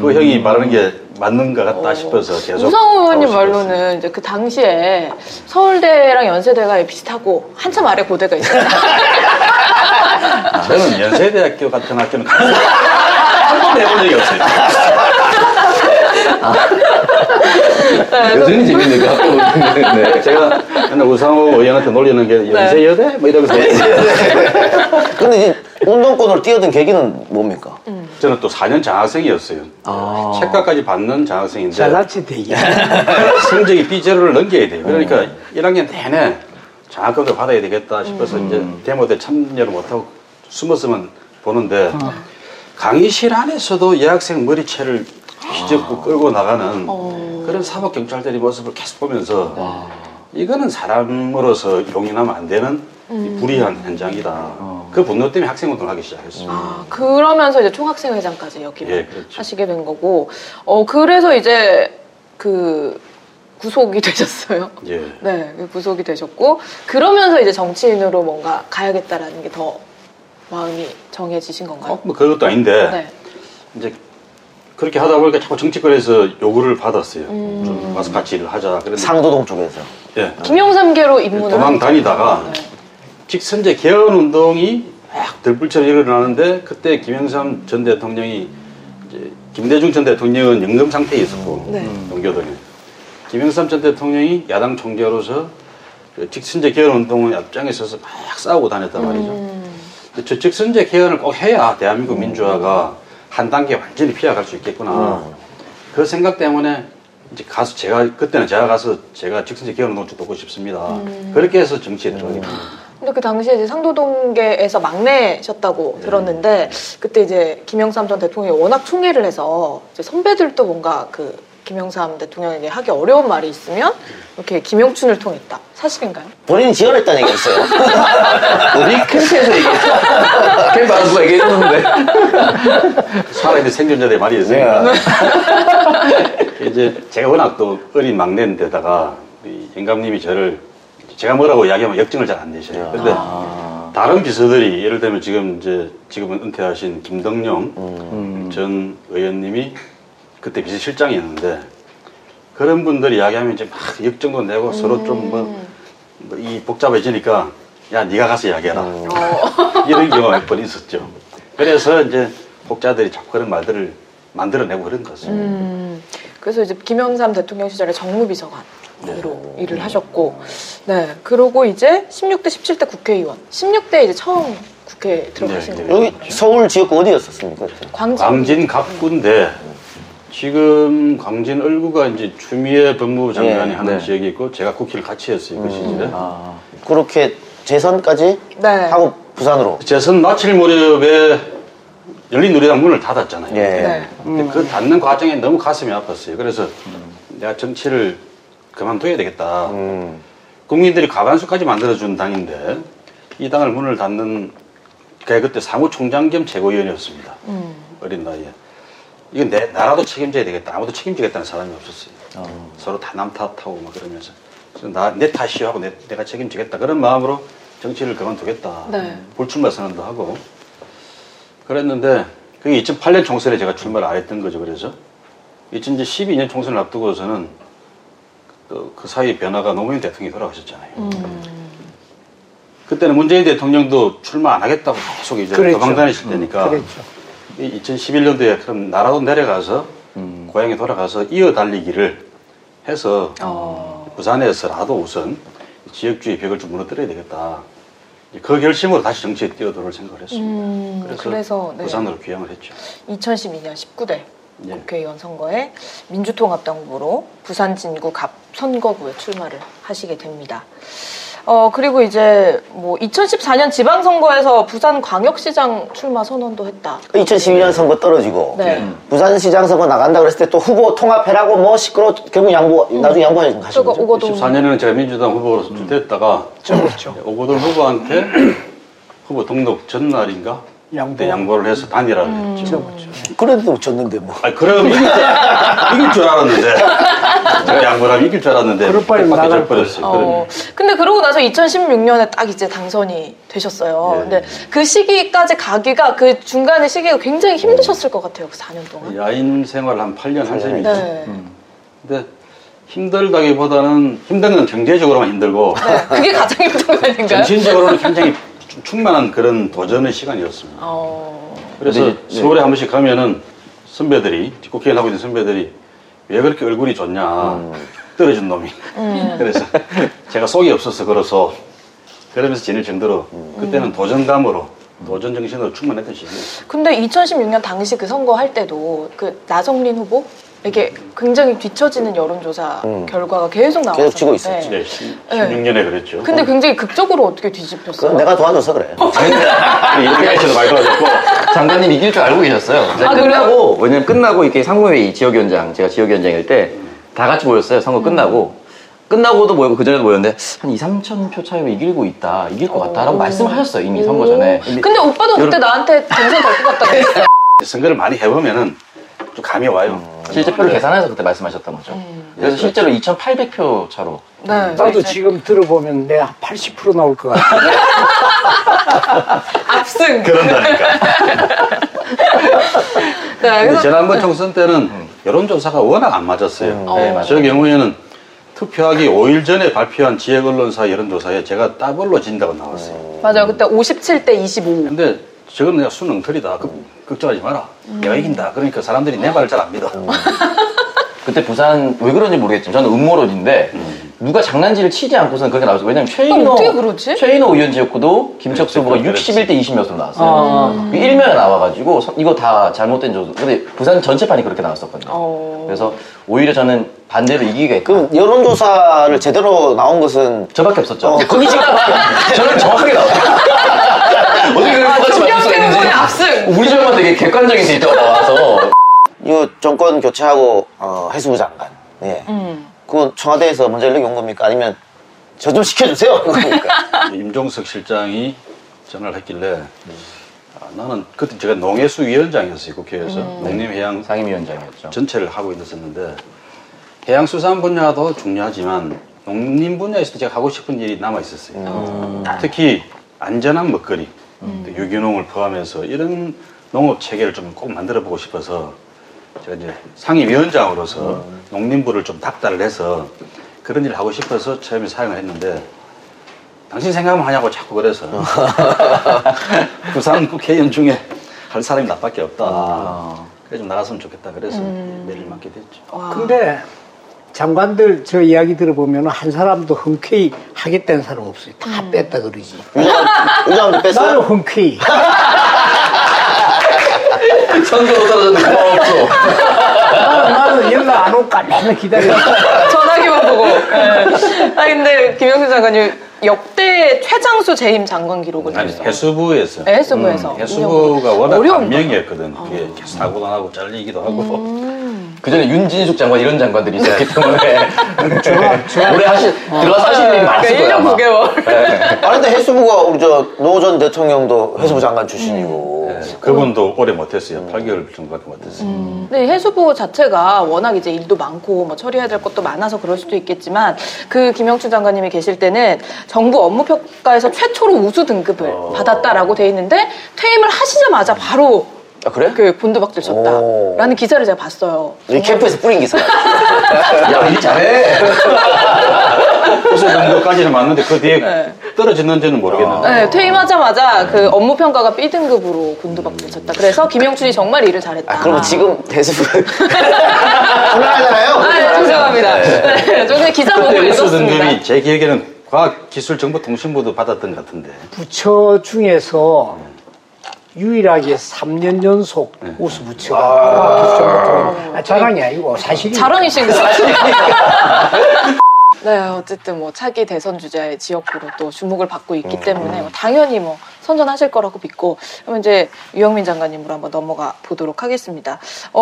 그 형이 말하는 게 맞는 것 같다 싶어서 계속. 우상호 의원님 말로는 이제 그 당시에 서울대랑 연세대가 비슷하고 한참 아래 고대가 있어요. 저는 연세대학교 같은 학교는 한 번도 해본 적이 없어요. 네, 여전히 재밌네, 그 학교. 네. 제가 맨날 우상호 의원한테 놀리는 게 연세여대? 네. 뭐 이러면서. 근데 운동권으로 뛰어든 계기는 뭡니까? 저는 또 4년 장학생이었어요. 아. 책가까지 받는 장학생인데. 잘났지, 되게. 성적이 B0를 넘겨야 돼요. 그러니까 1학년 내내 장학금도 받아야 되겠다 싶어서 이제 데모대 참여를 못하고 숨었으면 보는데 강의실 안에서도 여학생 머리채를 휘젓고 끌고 나가는 그런 사법경찰들의 모습을 계속 보면서 이거는 사람으로서 용인하면 안 되는 불의한 현장이다. 그 분노 때문에 학생운동을 하기 시작했습니다. 그러면서 이제 총학생회장까지 여기를 하시게 된 거고 그래서 이제 그 구속이 되셨어요. 예. 네, 구속이 되셨고 그러면서 이제 정치인으로 뭔가 가야겠다라는 게 더 마음이 정해지신 건가요? 뭐 그것도 아닌데 네. 이제 그렇게 하다 보니까 자꾸 정치권에서 요구를 받았어요. 좀 와서 같이 일을 하자. 그랬는데 상도동 쪽에서. 예. 김영삼계로 입문을. 도망 다니다가 네. 직선제 개헌 운동이 막 들불처럼 일어나는데 그때 김영삼 전 대통령이 이제 김대중 전 대통령은 영검 상태에 있었고 네. 농교동에 김영삼 전 대통령이 야당 총재로서 직선제 개헌 운동의 앞장에 서서 막 싸우고 다녔단 말이죠. 근데 저 직선제 개헌을 꼭 해야 대한민국 민주화가 한 단계 완전히 피해갈 수 있겠구나. 그 생각 때문에 이제 가서 제가 직선제 개헌 운동 좀 돕고 싶습니다. 그렇게 해서 정치에 들어가게 됩니다. 근데 그 당시에 이제 상도동계에서 막내셨다고 들었는데 그때 이제 김영삼 전 대통령이 워낙 총애를 해서 이제 선배들도 뭔가 그 김영삼 대통령에게 하기 어려운 말이 있으면 이렇게 김영춘을 통했다. 사실인가요? 본인이 지원했다는 얘기가 있어요. 우리 캠프에서 얘기했어. 캠프 안에서 얘기했는데. 사람이 생존자들의 말이 있어요. 이제 제가 워낙 또 어린 막내인데다가 영감님이 저를 제가 뭐라고 이야기하면 역증을 잘 안 내셔요. 그런데 다른 비서들이 예를 들면 지금은 은퇴하신 김덕룡 전 의원님이 그때 비서실장이었는데 그런 분들이 이야기하면 이제 막 역정도 내고 서로 좀 이 복잡해지니까 야 네가 가서 이야기해라. 이런 경우가 몇 번 있었죠. 그래서 이제 혹자들이 자꾸 그런 말들을 만들어내고 그런 거죠. 그래서 이제 김영삼 대통령 시절에 정무비서관으로 네. 일을 하셨고, 네. 그러고 이제 16대, 17대 국회의원. 16대 이제 처음 국회에 들어가신 네. 거예요. 여기 서울 지역구 어디였었습니까? 광진 갑구인데, 지금 광진 을구가 이제 추미애 법무부 장관이 네. 하는 네. 지역이 있고, 제가 국회를 같이 했어요. 그 시절에. 아. 그렇게 재선까지 네. 하고 부산으로. 재선 마칠 무렵에 열린우리당 문을 닫았잖아요. 예. 네. 근데 그 닫는 과정에 너무 가슴이 아팠어요. 그래서 내가 정치를 그만둬야 되겠다. 국민들이 과반수까지 만들어준 당인데 이 당을 문을 닫는 게 그때 사무총장 겸 최고위원이었습니다. 어린 나이에. 이건 내 나라도 책임져야 되겠다. 아무도 책임지겠다는 사람이 없었어요. 서로 다 남 탓하고 막 그러면서 내 탓이요 하고 내가 책임지겠다. 그런 마음으로 정치를 그만두겠다. 네. 불출마 선언도 하고. 그랬는데 그게 2008년 총선에 제가 출마를 안 했던 거죠. 그래서 2012년 총선을 앞두고서는 그 사이 변화가 노무현 대통령이 돌아가셨잖아요. 그때는 문재인 대통령도 출마 안 하겠다고 계속 이제 도망다니실 때니까 그랬죠. 2011년도에 그럼 나라도 내려가서 고향에 돌아가서 이어 달리기를 해서 부산에서라도 우선 지역주의 벽을 좀 무너뜨려야 되겠다. 그 결심으로 다시 정치에 뛰어들어올 생각을 했습니다. 그래서 네. 부산으로 귀향을 했죠. 2012년 19대 네. 국회의원 선거에 민주통합당 후보로 부산진구갑 선거구에 출마를 하시게 됩니다. 그리고 이제 뭐 2014년 지방선거에서 부산광역시장 출마 선언도 했다. 2012년 선거 떨어지고 네. 부산시장 선거 나간다 그랬을 때 또 후보 통합해라고 뭐 시끄러워 결국 양보 나중에 양보하신 거죠. 14년에는 제가 민주당 후보로 선출됐다가 오거돈 후보한테 후보 등록 전날인가 양보. 양보를 해서 단일화를 했죠. 그래도 졌는데 뭐. 아니, 그럼 이길 줄 알았는데. 제가 양보하면 이길 줄 알았는데. 그럴 바에 나갈 뻔했어요. 근데 그러고 나서 2016년에 딱 이제 당선이 되셨어요. 예. 근데 그 시기까지 가기가 그 중간의 시기가 굉장히 힘드셨을 것 같아요. 그 4년 동안. 야인 생활을 한 8년 한 셈이죠. 네. 근데 힘들다기보다는 힘든 건 경제적으로만 힘들고. 네. 그게 가장 힘든 거 아닌가요? 정신적으로는 굉장히 충만한 그런 도전의 시간이었습니다. 그래서 네, 네. 서울에 한 번씩 가면은 선배들이, 국회의원 하고 있는 선배들이 왜 그렇게 얼굴이 좋냐. 떨어진 놈이. 그래서 제가 속이 없어서 그래서 그러면서 지낼 정도로 그때는 도전감으로 도전 정신으로 충만했던 시기였어요. 근데 2016년 당시 그 선거할 때도 그 나성린 후보? 이게 굉장히 뒤처지는 여론조사 결과가 계속 나왔어요. 계속 지고 있었지. 네. 16년에 네. 그랬죠. 근데 굉장히 극적으로 어떻게 뒤집혔어요? 내가 도와줘서 그래. 이렇게까지도 말 도와줬고 장관님 이길 줄 알고 계셨어요. 아, 끝나고 왜냐면 끝나고 이렇게 상무회의 지역위원장 제가 지역위원장일 때 다 같이 모였어요. 선거 끝나고. 끝나고도 모였고 그전에도 모였는데 한 2, 3천 표 차이로 이기고 있다. 이길 것 같다라고 말씀하셨어요. 이미 선거 전에. 근데 오빠도 그때 나한테 당선 될 것 같다고 했어요. 선거를 많이 해보면은 좀 감이 와요. 실제 표를 계산해서 그때 말씀하셨던 거죠. 그래서 실제로 2,800표 차로. 네, 나도 그렇죠. 지금 들어보면 내가 80% 나올 것 같아. 압승. 그런다니까. 네, 그래서... 지난번 총선 때는 여론조사가 워낙 안 맞았어요. 네, 저 경우에는 투표하기 5일 전에 발표한 지역 언론사 여론조사에 제가 따블로 진다고 나왔어요. 맞아요. 그때 57대 25. 근데 저건 그냥 순응틀이다. 걱정하지 마라. 내가 이긴다. 그러니까 사람들이 내 말을 잘 안 믿어. 그때 부산 왜 그런지 모르겠지만 저는 음모론인데 누가 장난질을 치지 않고서는 그렇게 나왔어요. 왜냐면 최인호 의원 지역구도 김척수 후보가 61대 20몇으로 나왔어요. 일면에 나와가지고 이거 다 잘못된 조사. 근데 부산 전체판이 그렇게 나왔었거든요. 그래서 오히려 저는 반대로 이기게. 그 여론조사를 제대로 나온 것은 저밖에 없었죠. 거기 지금 저는 정확하게 나왔어요. 어떻게 그런 것 같이 맞췄었는지 우리 집만 되게 객관적인 데이터가 나와서 이 정권 교체하고 해수부 장관 예. 그건 청와대에서 먼저 연락이 온 겁니까? 아니면 저 좀 시켜주세요 그러니까. 임종석 실장이 전화를 했길래 나는 그때 제가 농해수 위원장이었어요. 국회에서 농림해양 상임위원장이었죠. 전체를 하고 있었는데 해양수산 분야도 중요하지만 농림 분야에서도 제가 하고 싶은 일이 남아있었어요. 특히 안전한 먹거리 유기농을 포함해서 이런 농업 체계를 좀 꼭 만들어 보고 싶어서 제가 이제 상임위원장으로서 농림부를 좀 닥달을 해서 그런 일을 하고 싶어서 처음에 사용을 했는데 당신 생각만 하냐고 자꾸 그래서. 부산 국회의원 중에 할 사람이 나밖에 없다. 그래 좀 나갔으면 좋겠다. 그래서 매를 맡게 됐죠. 와. 근데 장관들 저 이야기 들어보면 한 사람도 흔쾌히 하겠다는 사람 없어요. 다 뺐다 그러지. 의장도 뺐어요? 나는 흔쾌히. 선거로 떨어졌는데 뭐 없어. 나는 연락 안 올까 맨날 기다려. 전화기만 보고. 네. 아 근데 김영춘 장관님 역대 최장수 재임 장관 기록은 있어요? 해수부에서. 네, 해수부에서. 해수부가 워낙 단명이었거든. 그게 계속 사고도 나고 잘리기도 하고. 그전에 윤진숙 장관 이런 장관들이 있었기 때문에 오래 들어가서 하시는 일이 많았을 거예요. 1년 9개월. 네. 아 근데 해수부가 우리 저 노 전 대통령도 해수부 장관 출신이고 네. 그분도 오래 못했어요. 8개월 정도밖에 못했어요. 근데 해수부 자체가 워낙 이제 일도 많고 뭐 처리해야 될 것도 많아서 그럴 수도 있겠지만 그 김영춘 장관님이 계실 때는 정부 업무평가에서 최초로 우수 등급을 받았다라고 돼 있는데 퇴임을 하시자마자 바로. 아 그래? 그 곤두박질 쳤다라는 기사를 제가 봤어요. 이 캠프에서 뿌린 기사. 야 일 잘해. 호소 정도까지는 맞는데 그 뒤에 네. 떨어졌는지는 모르겠는데. 네, 퇴임하자마자 그 업무 평가가 B등급으로 곤두박질 쳤다. 그래서 김영춘이 정말 일을 잘했다. 아, 그럼 지금 대수분 곤란하잖아요. 아, 죄송합니다. 네, 저는 기사 보고 읽었습니다. 등급이 제 기억에는 과학기술정보통신부도 받았던 것 같은데. 부처 중에서. 유일하게 3년 연속 우수 부처가 자랑이 아니고 사실이 자랑이신 거 사실이니까. 네, 어쨌든 뭐 차기 대선 주자의 지역구로 또 주목을 받고 있기 때문에 당연히 뭐 선전하실 거라고 믿고 그럼 이제 유영민 장관님으로 한번 넘어가 보도록 하겠습니다.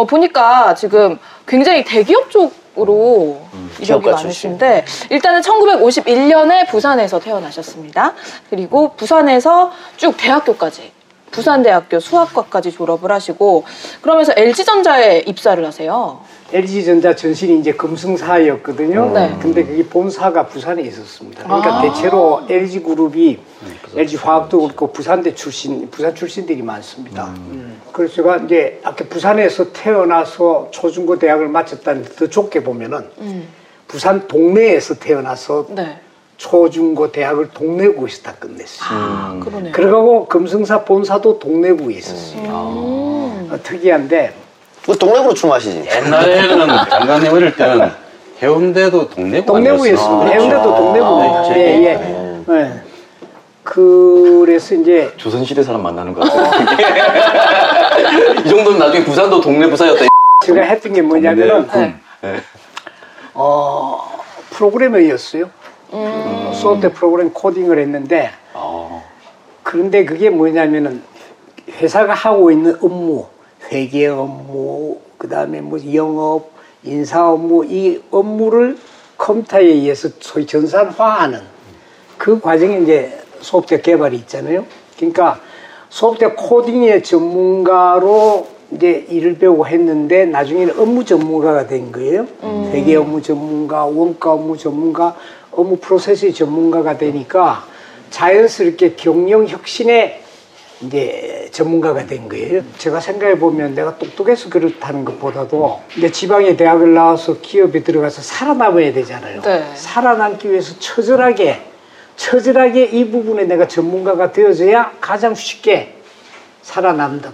보니까 지금 굉장히 대기업 쪽으로 이력이 많으신데 일단은 1951년에 부산에서 태어나셨습니다. 그리고 부산에서 쭉 대학교까지 부산대학교 수학과까지 졸업을 하시고 그러면서 LG전자에 입사를 하세요. LG전자 전신이 이제 금성사였거든요. 네. 근데 그게 본사가 부산에 있었습니다. 그러니까 대체로 LG그룹이 LG화학도 그렇고 부산대 출신, 부산 출신들이 많습니다. 그래서 제가 이제 아까 부산에서 태어나서 초중고 대학을 마쳤다는 데 더 좁게 보면은 부산 동네에서 태어나서 네. 초중고 대학을 동래구에서 다 끝냈어요. 아, 그러네요. 그러고 금성사 본사도 동래구에 있었어요. 특이한데. 그 동래구로 출마하시지? 옛날에는 장관님 어릴 때는 해운대도 동래구였어요. 해운대도 동래구였어요. 예. 그래서 이제 조선시대 사람 만나는 것 같아요. 이 정도면 나중에 부산도 동래부사였다. 제가 했던 게 뭐냐면은 프로그래머였어요. 소프트웨어 프로그램 코딩을 했는데 그런데 그게 뭐냐면은 회사가 하고 있는 업무 회계 업무 그 다음에 뭐 영업 인사 업무 이 업무를 컴퓨터에 의해서 소위 전산화하는 그 과정에 이제 소프트웨어 개발이 있잖아요. 그러니까 소프트웨어 코딩의 전문가로 이제 일을 배우고 했는데 나중에는 업무 전문가가 된 거예요. 회계 업무 전문가, 원가 업무 전문가 업무 프로세스의 전문가가 되니까 자연스럽게 경영 혁신의 이제 전문가가 된 거예요. 제가 생각해 보면 내가 똑똑해서 그렇다는 것보다도 이제 지방의 대학을 나와서 기업에 들어가서 살아남아야 되잖아요. 네. 살아남기 위해서 처절하게 이 부분에 내가 전문가가 되어져야 가장 쉽게 살아남다.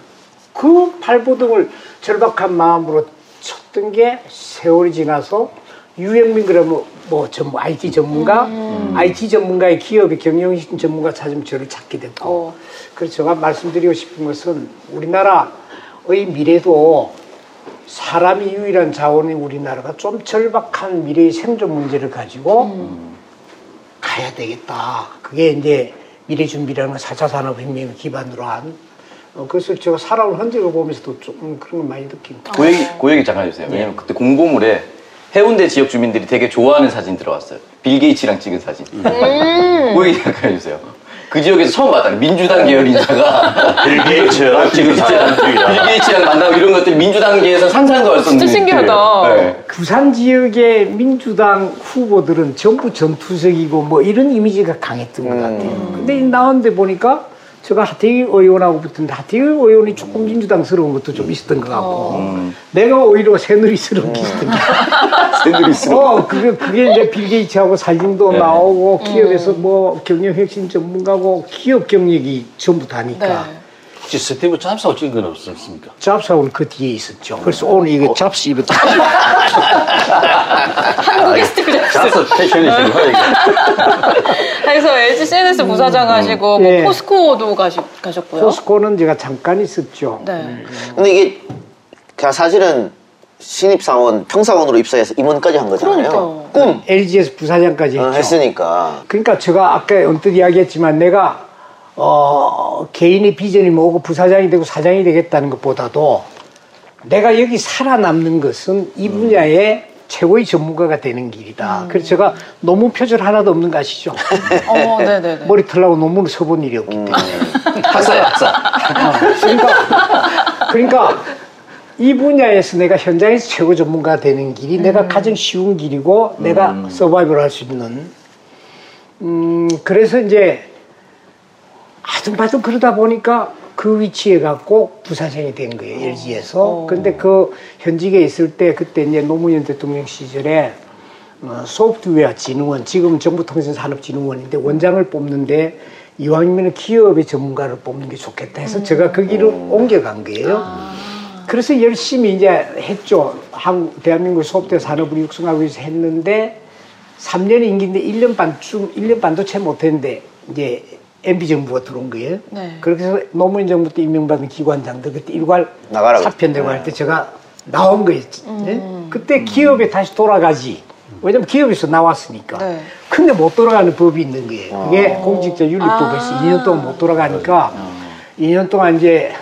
그 발버둥을 절박한 마음으로 쳤던 게 세월이 지나서 유영민 그러면 뭐 전부 IT 전문가, IT 전문가의 기업의 경영신 전문가 찾으면 저를 찾게 됐고, 그래서 제가 말씀드리고 싶은 것은 우리나라의 미래도 사람이 유일한 자원인 우리나라가 좀 절박한 미래의 생존 문제를 가지고 가야 되겠다. 그게 이제 미래 준비라는 4차 산업혁명을 기반으로 한. 그래서 제가 살아온 흔적을 보면서도 조금 그런 걸 많이 느낍니다. 그 얘기 잠깐 해주세요. 네. 왜냐면 그때 공보물에 해운대 지역 주민들이 되게 좋아하는 사진 들어왔어요. 빌 게이츠랑 찍은 사진. 그 얘기 잠깐 해주세요. 그 지역에서 처음 봤다는 민주당 계열 인사가 빌 게이츠랑 찍은 사진. 빌 게이츠랑 만나고 이런 것들 민주당계에서 상상도 할 수 없는. 진짜 신기하다. 네. 부산 지역의 민주당 후보들은 전부 전투적이고 뭐 이런 이미지가 강했던 것 같아요. 근데 나온 데 보니까 제가 하태경 의원하고 붙은데 하태경 의원이 조금 민주당스러운 것도 좀 있었던 것 같고 내가 오히려 새누리스러운 게 있었던 것 같고 새누리스러운 그게 이제 빌 게이츠하고 살림도 네. 나오고 기업에서 뭐 경영 혁신 전문가고 기업 경력이 전부 다니까 네. 혹시 스티브 잡스하고 찍은 건 없었습니까? 잡스하고는 그 뒤에 있었죠. 그래서 오늘 이거 잡스 입었 한국의 스티브 잡스 패션이신가요? 그래서 LG CNS 부사장 하시고 뭐 네. 포스코도 가셨고요. 포스코는 제가 잠깐 있었죠. 네. 근데 이게 그냥 사실은 신입사원, 평사원으로 입사해서 임원까지 한 거잖아요. 그러니까. 꿈! LG에서 부사장까지 했죠. 했으니까. 그러니까 제가 아까 언뜻 이야기했지만 내가 개인의 비전이 뭐고 부사장이 되고 사장이 되겠다는 것보다도 내가 여기 살아남는 것은 이 분야의 최고의 전문가가 되는 길이다. 그래서 제가 논문 표절 하나도 없는 거 아시죠? 네네네. 머리 털라고 논문을 써본 일이 없기 때문에. 학사. 그러니까 이 분야에서 내가 현장에서 최고 전문가가 되는 길이 내가 가장 쉬운 길이고 내가 서바이벌 할 수 있는. 그래서 이제 하여튼 그러다 보니까 그 위치에 갖고 부사장이 된 거예요, LG에서. 근데 그 현직에 있을 때, 그때 이제 노무현 대통령 시절에 소프트웨어 진흥원, 지금 정부통신산업진흥원인데 원장을 뽑는데 이왕이면 기업의 전문가를 뽑는 게 좋겠다 해서 제가 거기를 옮겨간 거예요. 그래서 열심히 이제 했죠. 대한민국 소프트웨어 산업을 육성하기 위해서 했는데 3년 임기인데 1년 반도 채 못했는데 이제 MB 정부가 들어온 거예요. 네. 그렇게 해서 노무현 정부 때 임명받은 기관장들 그때 일괄 사표내고 할 때 제가 나온 거예요. 네? 그때 기업에 다시 돌아가지. 왜냐면 기업에서 나왔으니까. 네. 근데 못 돌아가는 법이 있는 거예요. 그게 공직자 윤리법에서 2년 동안 못 돌아가니까 2년 동안 이제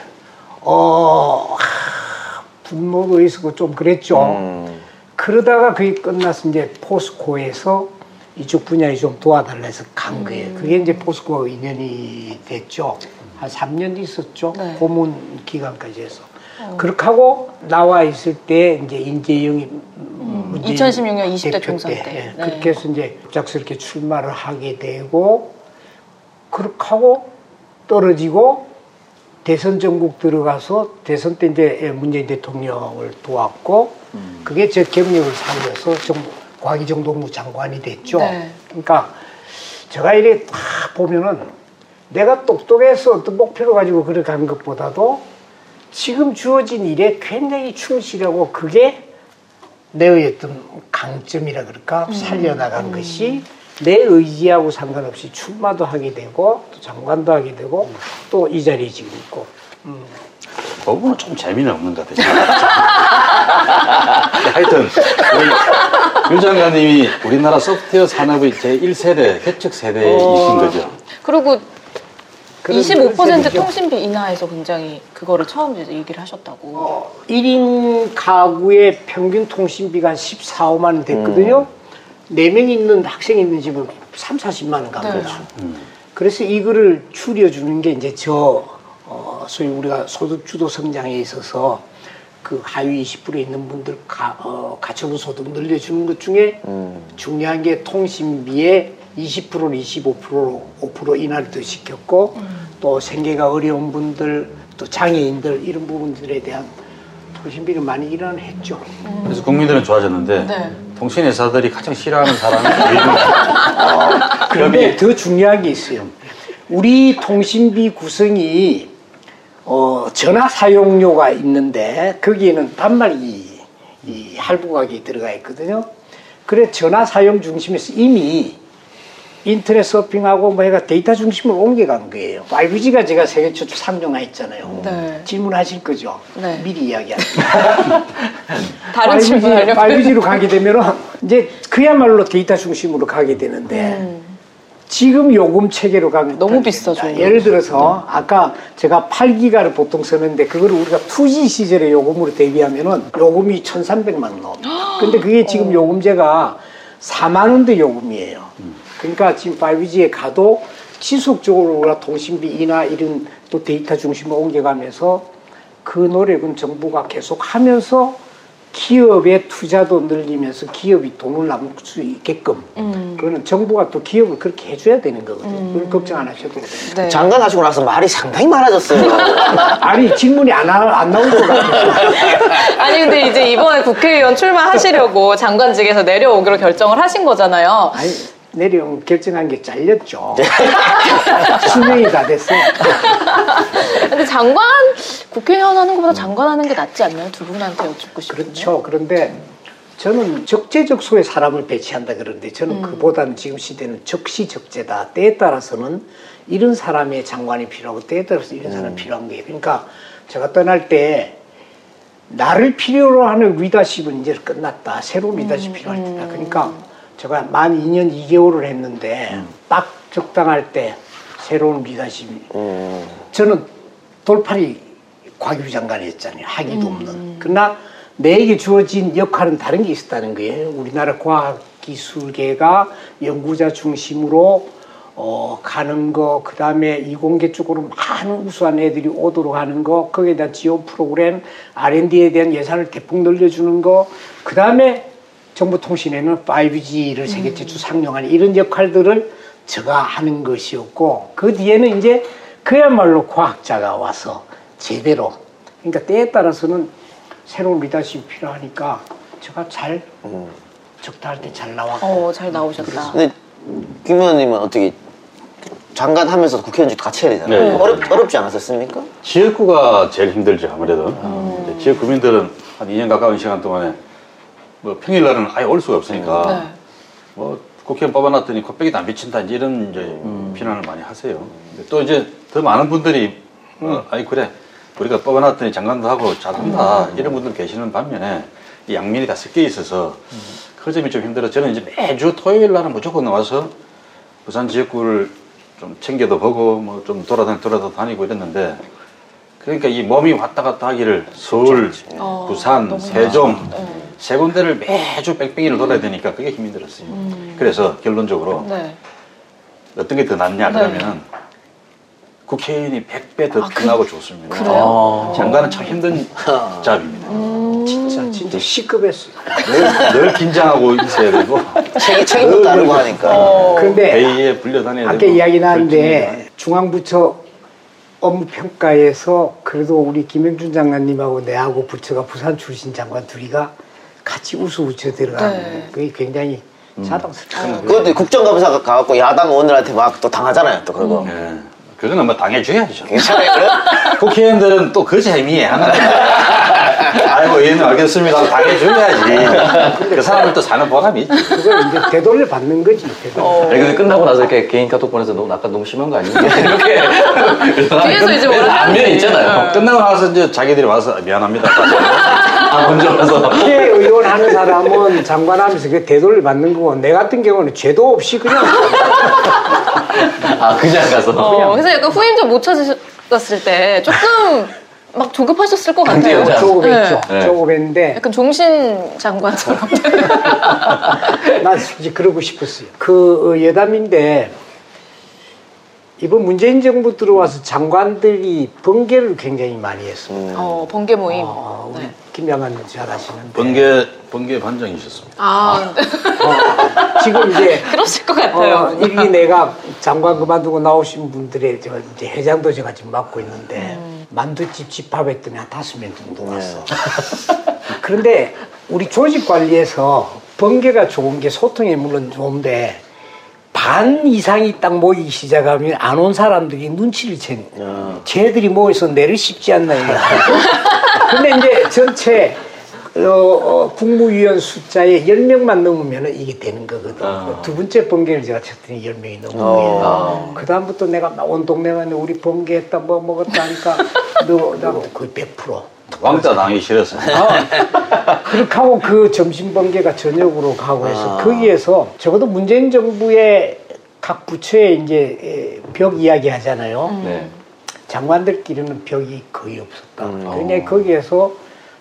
분노도 있었고 좀 그랬죠. 그러다가 그게 끝나서 이제 포스코에서 이쪽 분야에 좀 도와달라 해서 간 거예요. 그게 이제 포스코하고 인연이 됐죠. 한 3년 있었죠. 네. 고문 기간까지 해서. 그렇게 하고 나와 있을 때 이제 인재 영입 2016년 20대 총선 때. 네. 네. 그렇게 해서 이제 갑작스럽게 출마를 하게 되고 그렇게 하고 떨어지고 대선 전국 들어가서 대선 때 이제 문재인 대통령을 도왔고 그게 제 경력을 살려서 좀 과기정동부 장관이 됐죠. 네. 그러니까 제가 이렇게 딱 보면은 내가 똑똑해서 어떤 목표를 가지고 그렇게 간 것보다도 지금 주어진 일에 굉장히 충실하고 그게 내 어떤 강점이라 그럴까 살려나간 것이 내 의지하고 상관없이 출마도 하게 되고 또 장관도 하게 되고 또 이 자리에 지금 있고. 그 부분은 좀 재미는 없는 것 같아요. 하여튼 우리 윤 장관님이 우리나라 소프트웨어 산업의 제1세대, 개척세대이신 거죠. 그리고 25% 통신비 인하에서 굉장히 그거를 처음 얘기를 하셨다고. 1인 가구의 평균 통신비가 한 14~15만 원 됐거든요. 4명이 있는 학생이 있는 집은 30~40만 원 갑니다. 네. 그래서 이거를 줄여주는 게 이제 소위 우리가 소득주도 성장에 있어서 그 하위 20%에 있는 분들 가처분 소득 늘려주는 것 중에 중요한 게 통신비에 20%는 25%로 5% 인하를 더 시켰고 또 생계가 어려운 분들 또 장애인들 이런 부분들에 대한 통신비를 많이 인하했죠. 그래서 국민들은 좋아졌는데 네. 통신회사들이 가장 싫어하는 사람은 그런데 더 중요한 게 있어요. 우리 통신비 구성이 전화 사용료가 있는데 거기에는 단말기 이 할부 가격이 들어가 있거든요. 그래 전화 사용 중심에서 이미 인터넷 서핑하고 뭐 해가 데이터 중심으로 옮겨간 거예요. 5G가 제가 세계 최초 상용화했잖아요. 네. 질문하실 거죠? 네. 미리 이야기합니다. 다른 질문하려고 5G로 가게 되면 이제 그야말로 데이터 중심으로 가게 되는데 지금 요금 체계로 가면 너무 비싸죠. 예를 들어서 아까 제가 8기가를 보통 쓰는데 그걸 우리가 2G 시절의 요금으로 대비하면은 요금이 1,300만 원 나옵니다. 근데 그게 지금 요금제가 4만 원대 요금이에요. 그러니까 지금 5G에 가도 지속적으로 우리가 통신비 인하 이런 또 데이터 중심으로 옮겨가면서 그 노력은 정부가 계속 하면서 기업의 투자도 늘리면서 기업이 돈을 남을 수 있게끔 그거는 정부가 또 기업을 그렇게 해줘야 되는 거거든요. 그걸 걱정 안 하셔도 돼요. 네. 장관 하시고 나서 말이 상당히 많아졌어요. 아니 질문이 안 나온 것 같아요. 아니 근데 이제 이번에 국회의원 출마하시려고 장관직에서 내려오기로 결정을 하신 거잖아요. 아니. 내려온 결정한 게 잘렸죠. 수명이 다 됐어요. 근데 장관, 국회의원 하는 것보다 장관 하는 게 낫지 않나요? 두 분한테 여쭙고 싶은데. 그렇죠. 그런데 저는 적재적 소의 사람을 배치한다 그러는데 저는 그보다는 지금 시대는 적시적재다. 때에 따라서는 이런 사람의 장관이 필요하고 때에 따라서 이런 사람이 필요한 거예요. 그러니까 제가 떠날 때 나를 필요로 하는 리더십은 이제 끝났다. 새로운 리더십이 필요할 때다. 그러니까 제가 만 2년 2개월을 했는데 딱 적당할 때 새로운 리더십이 저는 돌팔이 과기부 장관이 했잖아요. 학위도 없는. 그러나 내게 주어진 역할은 다른 게 있었다는 거예요. 우리나라 과학기술계가 연구자 중심으로 가는 거, 그 다음에 이공계 쪽으로 많은 우수한 애들이 오도록 하는 거, 거기에 대한 지원 프로그램, R&D에 대한 예산을 대폭 늘려주는 거, 그 다음에 정보통신에는 5G를 세계 최초 상용하는 이런 역할들을 제가 하는 것이었고, 그 뒤에는 이제 그야말로 과학자가 와서 제대로, 그러니까 때에 따라서는 새로운 리더십이 필요하니까 제가 잘 적당할 때 잘 나왔고. 잘 나오셨다. 근데 김 의원님은 어떻게 장관 하면서 국회의원직도 같이 해야 되잖아요. 네. 어렵지 않았었습니까? 지역구가 제일 힘들죠, 아무래도. 지역 구민들은 한 2년 가까운 시간 동안에 뭐 평일날은 아예 올 수가 없으니까 네. 뭐 국회의원 뽑아놨더니 코빼기도 안 비친다 이제 이런 이제 비난을 많이 하세요. 근데 또 이제 더 많은 분들이 아니 그래 우리가 뽑아놨더니 장관도 하고 잘한다 이런 분들 계시는 반면에 이 양면이 다 섞여 있어서 그 점이 좀 힘들어. 저는 이제 매주 토요일 날은 무조건 나와서 부산 지역구를 좀 챙겨도 보고 뭐 좀 돌아다니고 이랬는데. 그러니까 이 몸이 왔다 갔다 하기를 서울, 부산, 세종 세 군데를 매주 빽빽이를 돌아야 되니까 그게 힘들었어요. 그래서 결론적으로 네. 어떤 게 더 낫냐 그러면 네. 국회의원이 100배 더 편하고 좋습니다. 장관은 참 힘든 잡입니다. 진짜 C급했어요. 늘 긴장하고 있어야 되고 책임도 따르고 하니까. 그런데 회의에 불려다녀야 되고. 아까 이야기 나왔는데 중앙부처 업무평가에서 그래도 우리 김영춘 장관님하고 내하고 부처가 부산 출신 장관 둘이가 같이 우수부처 들어가는 네. 그게 굉장히 자랑스럽다. 그것도 국정감사가 가갖고 야당 의원들한테 막 또 당하잖아요. 또 그거. 네. 그거는 뭐 당해줘야죠. 괜찮아요? 국회의원들은 또 그 재미에 하나. 아이고 얘는 알겠습니다. 당해줘야지. 그 사람을 또 사는 보람이 있지. 그걸 이제 되돌려 받는 거지. 아니, 근데 끝나고 나서 이렇게 개인 카톡 보내서 너무 심한 거 아니냐 이렇게. 뒤에서 이제 뭐라 안면이 있잖아요. 끝나고 나서 이제 자기들이 와서 미안합니다. 아 먼저 와서. 국회의원 하는 사람은 장관하면서 그 되돌려 받는 거고 내 같은 경우는 죄도 없이 그냥. 아 그냥 가서. 그래서 약간 후임 좀 못 찾으셨을 때 조금. 막 조급하셨을 것 같아요. 조급했죠. 네. 조급했는데 약간 종신 장관처럼. 난 솔직히 그러고 싶었어요. 그 예담인데 이번 문재인 정부 들어와서 장관들이 번개를 굉장히 많이 했습니다. 번개 모임. 우리 네. 김 장관님 잘 아시는데. 번개 반장이셨습니다. 지금 이제 그러실 것 같아요. 이미 내가 장관 그만두고 나오신 분들의 제가 이제 회장도 제가 지금 맡고 있는데. 만두집 집합했더니 한 5명 정도 왔어. 그런데 우리 조직관리에서 번개가 좋은 게 소통이 물론 좋은데 반 이상이 딱 모이기 시작하면 안 온 사람들이 눈치를 채는 쟤들이 모여서 내를 씹지 않나 이거. 근데 이제 전체 국무위원 숫자에 10명만 넘으면 이게 되는 거거든. 두 번째 번개를 제가 쳤더니 10명이 넘은 거예요. 그 다음부터 내가 막 온 동네만 우리 번개했다 뭐 먹었다 하니까 나 거의 100% 왕따 당이 싫었어. 그렇게 하고 그 점심 번개가 저녁으로 가고 해서 거기에서 적어도 문재인 정부의 각 부처의 이제 벽 이야기 하잖아요. 장관들끼리는 벽이 거의 없었다. 그냥 거기에서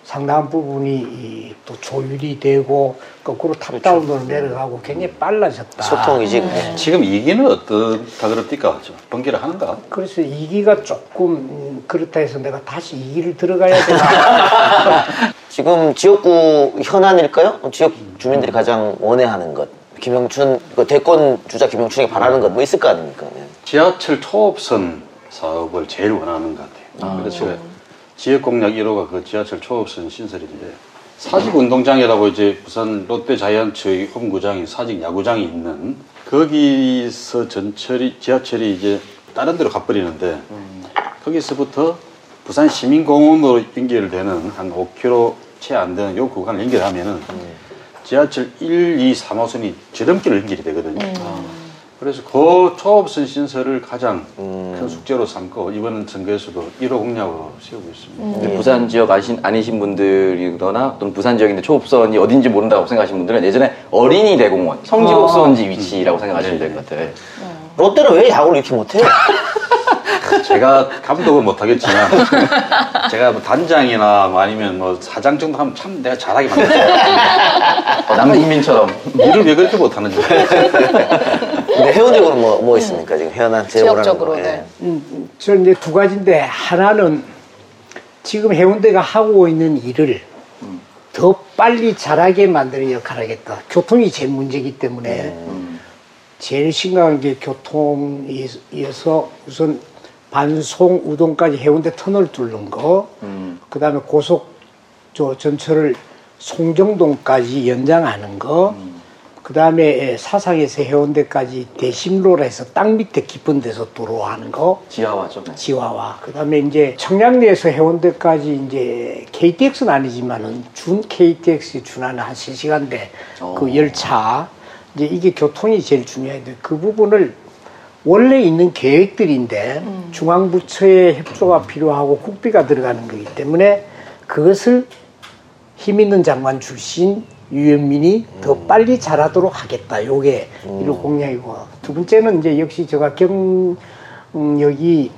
상당한 부분이 또 조율이 되고 거꾸로 탑다운으로 그렇죠. 내려가고 굉장히 빨라졌다. 소통이지. 지금 2기는 어떻다 그럽니까? 번개를 하는가? 그래서 2기가 조금 그렇다 해서 내가 다시 2기를 들어가야 되나. 지금 지역구 현안일까요? 지역 주민들이 가장 원해하는 것. 김영춘, 그 대권 주자 김영춘이 바라는 것 뭐 있을 거 아닙니까? 지하철 초업선 사업을 제일 원하는 것 같아요. 그래서 지역공약 1호가 그 지하철 초업선 신설인데 사직운동장이라고 이제 부산 롯데자이언츠의 홈구장이 사직 야구장이 있는 거기서 전철이 지하철이 이제 다른 데로 가버리는데 거기서부터 부산 시민공원으로 연결되는 한 5km 채 안 되는 요 구간을 연결하면은 지하철 1, 2, 3호선이 지름길로 연결이 되거든요. 그래서 그 초업선 신설을 가장 큰 숙제로 삼고 이번 선거에서도 1호 공약으로 세우고 있습니다. 근데 부산 지역 아니신 분들이거나 또는 부산 지역인데 초업선이 어딘지 모른다고 생각하시는 분들은 예전에 어린이대공원, 성지국수원지 위치라고 생각하시면 될 것 같아요. 롯데는 왜 야구를 이렇게 못해요? 제가 감독은 못하겠지만 제가 뭐 단장이나 뭐 아니면 뭐 사장 정도 하면 참 내가 잘하게 만들었어요. 남국민처럼 일을 왜 그렇게 못하는지. 근데 회원적으로 뭐 있습니까? 지금 회원한 제보라는 지역적으로. 네. 저는 이제 두 가지인데 하나는 지금 해운대가 하고 있는 일을 더 빨리 잘하게 만드는 역할을 하겠다. 교통이 제일 문제이기 때문에 제일 심각한 게 교통이어서 우선 반송 우동까지 해운대 터널 뚫는 거, 그 다음에 전철을 송정동까지 연장하는 거, 그 다음에 사상에서 해운대까지 대심로라 해서 땅 밑에 깊은 데서 도로하는 거. 지하화죠. 지하화. 그 다음에 이제 청량리에서 해운대까지 이제 KTX는 아니지만은 준 KTX 준하는 한 3시간대 그 열차. 이제 이게 교통이 제일 중요한데 그 부분을 원래 있는 계획들인데 중앙부처의 협조가 필요하고 국비가 들어가는 거기 때문에 그것을 힘 있는 장관 출신 유영민이 더 빨리 잘하도록 하겠다. 요게 1호 공약이고 두 번째는 이제 역시 제가 경력이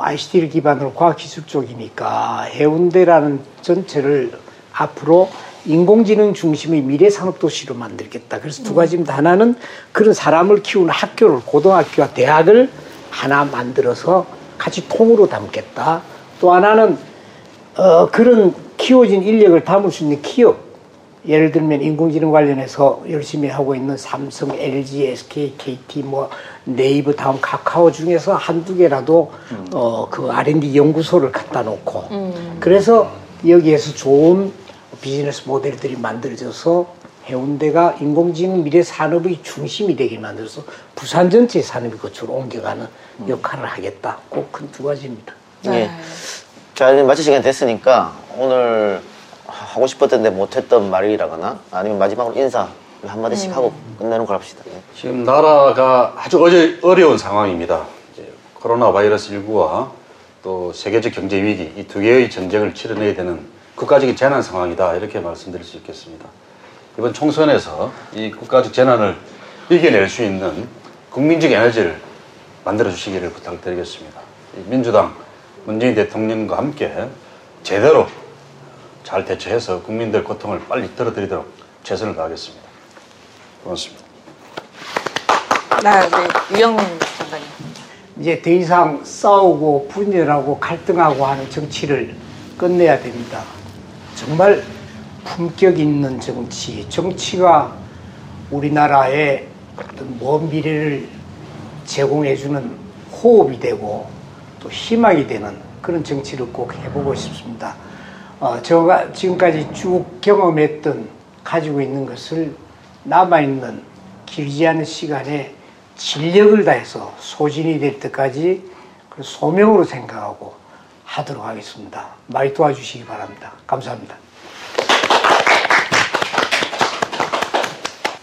ICT를 기반으로 과학기술 쪽이니까 해운대라는 전체를 앞으로 인공지능 중심의 미래 산업도시로 만들겠다. 그래서 두 가지입니다. 하나는 그런 사람을 키우는 학교를 고등학교와 대학을 하나 만들어서 같이 통으로 담겠다. 또 하나는 그런 키워진 인력을 담을 수 있는 기업. 예를 들면 인공지능 관련해서 열심히 하고 있는 삼성, LG, SK, KT, 뭐 네이버, 다음 카카오 중에서 한두 개라도 그 R&D 연구소를 갖다 놓고 그래서 여기에서 좋은 비즈니스 모델들이 만들어져서 해운대가 인공지능 미래 산업의 중심이 되게 만들어서 부산 전체의 산업이 그쪽으로 옮겨가는 역할을 하겠다. 꼭 큰 두 가지입니다. 네. 자, 이제 마칠 시간 됐으니까 오늘 하고 싶었던데 못했던 말이라거나 아니면 마지막으로 인사 한마디씩 하고 끝내는 걸 합시다. 네. 지금 나라가 아주 어려운 상황입니다. 이제 코로나 바이러스 19와 또 세계적 경제 위기 이 두 개의 전쟁을 치러내야 되는 국가적인 재난 상황이다 이렇게 말씀드릴 수 있겠습니다. 이번 총선에서 이 국가적 재난을 이겨낼 수 있는 국민적 에너지를 만들어주시기를 부탁드리겠습니다. 민주당 문재인 대통령과 함께 제대로 잘 대처해서 국민들 고통을 빨리 들어드리도록 최선을 다하겠습니다. 고맙습니다. 네, 유영민 장관님. 이제 더 이상 싸우고 분열하고 갈등하고 하는 정치를 끝내야 됩니다. 정말 품격 있는 정치가 우리나라의 어떤 먼 미래를 제공해주는 호흡이 되고 또 희망이 되는 그런 정치를 꼭 해보고 싶습니다. 제가 지금까지 쭉 경험했던 가지고 있는 것을 남아있는 길지 않은 시간에 진력을 다해서 소진이 될 때까지 소명으로 생각하고 하도록 하겠습니다. 많이 도와주시기 바랍니다. 감사합니다.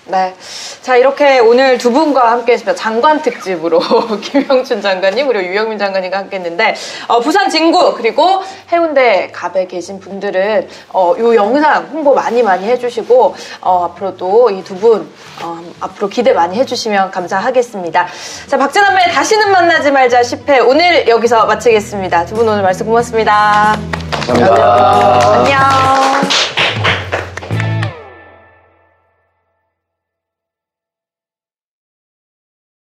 네, 자 이렇게 오늘 두 분과 함께했습니다. 장관 특집으로 김영춘 장관님 그리고 유영민 장관님과 함께했는데 부산 진구 그리고 해운대 갑에 계신 분들은 이 영상 홍보 많이 해주시고 앞으로도 이 두 분 앞으로 기대 많이 해주시면 감사하겠습니다. 자 박진남매 다시는 만나지 말자 10회 오늘 여기서 마치겠습니다. 두 분 오늘 말씀 고맙습니다. 감사합니다. 안녕.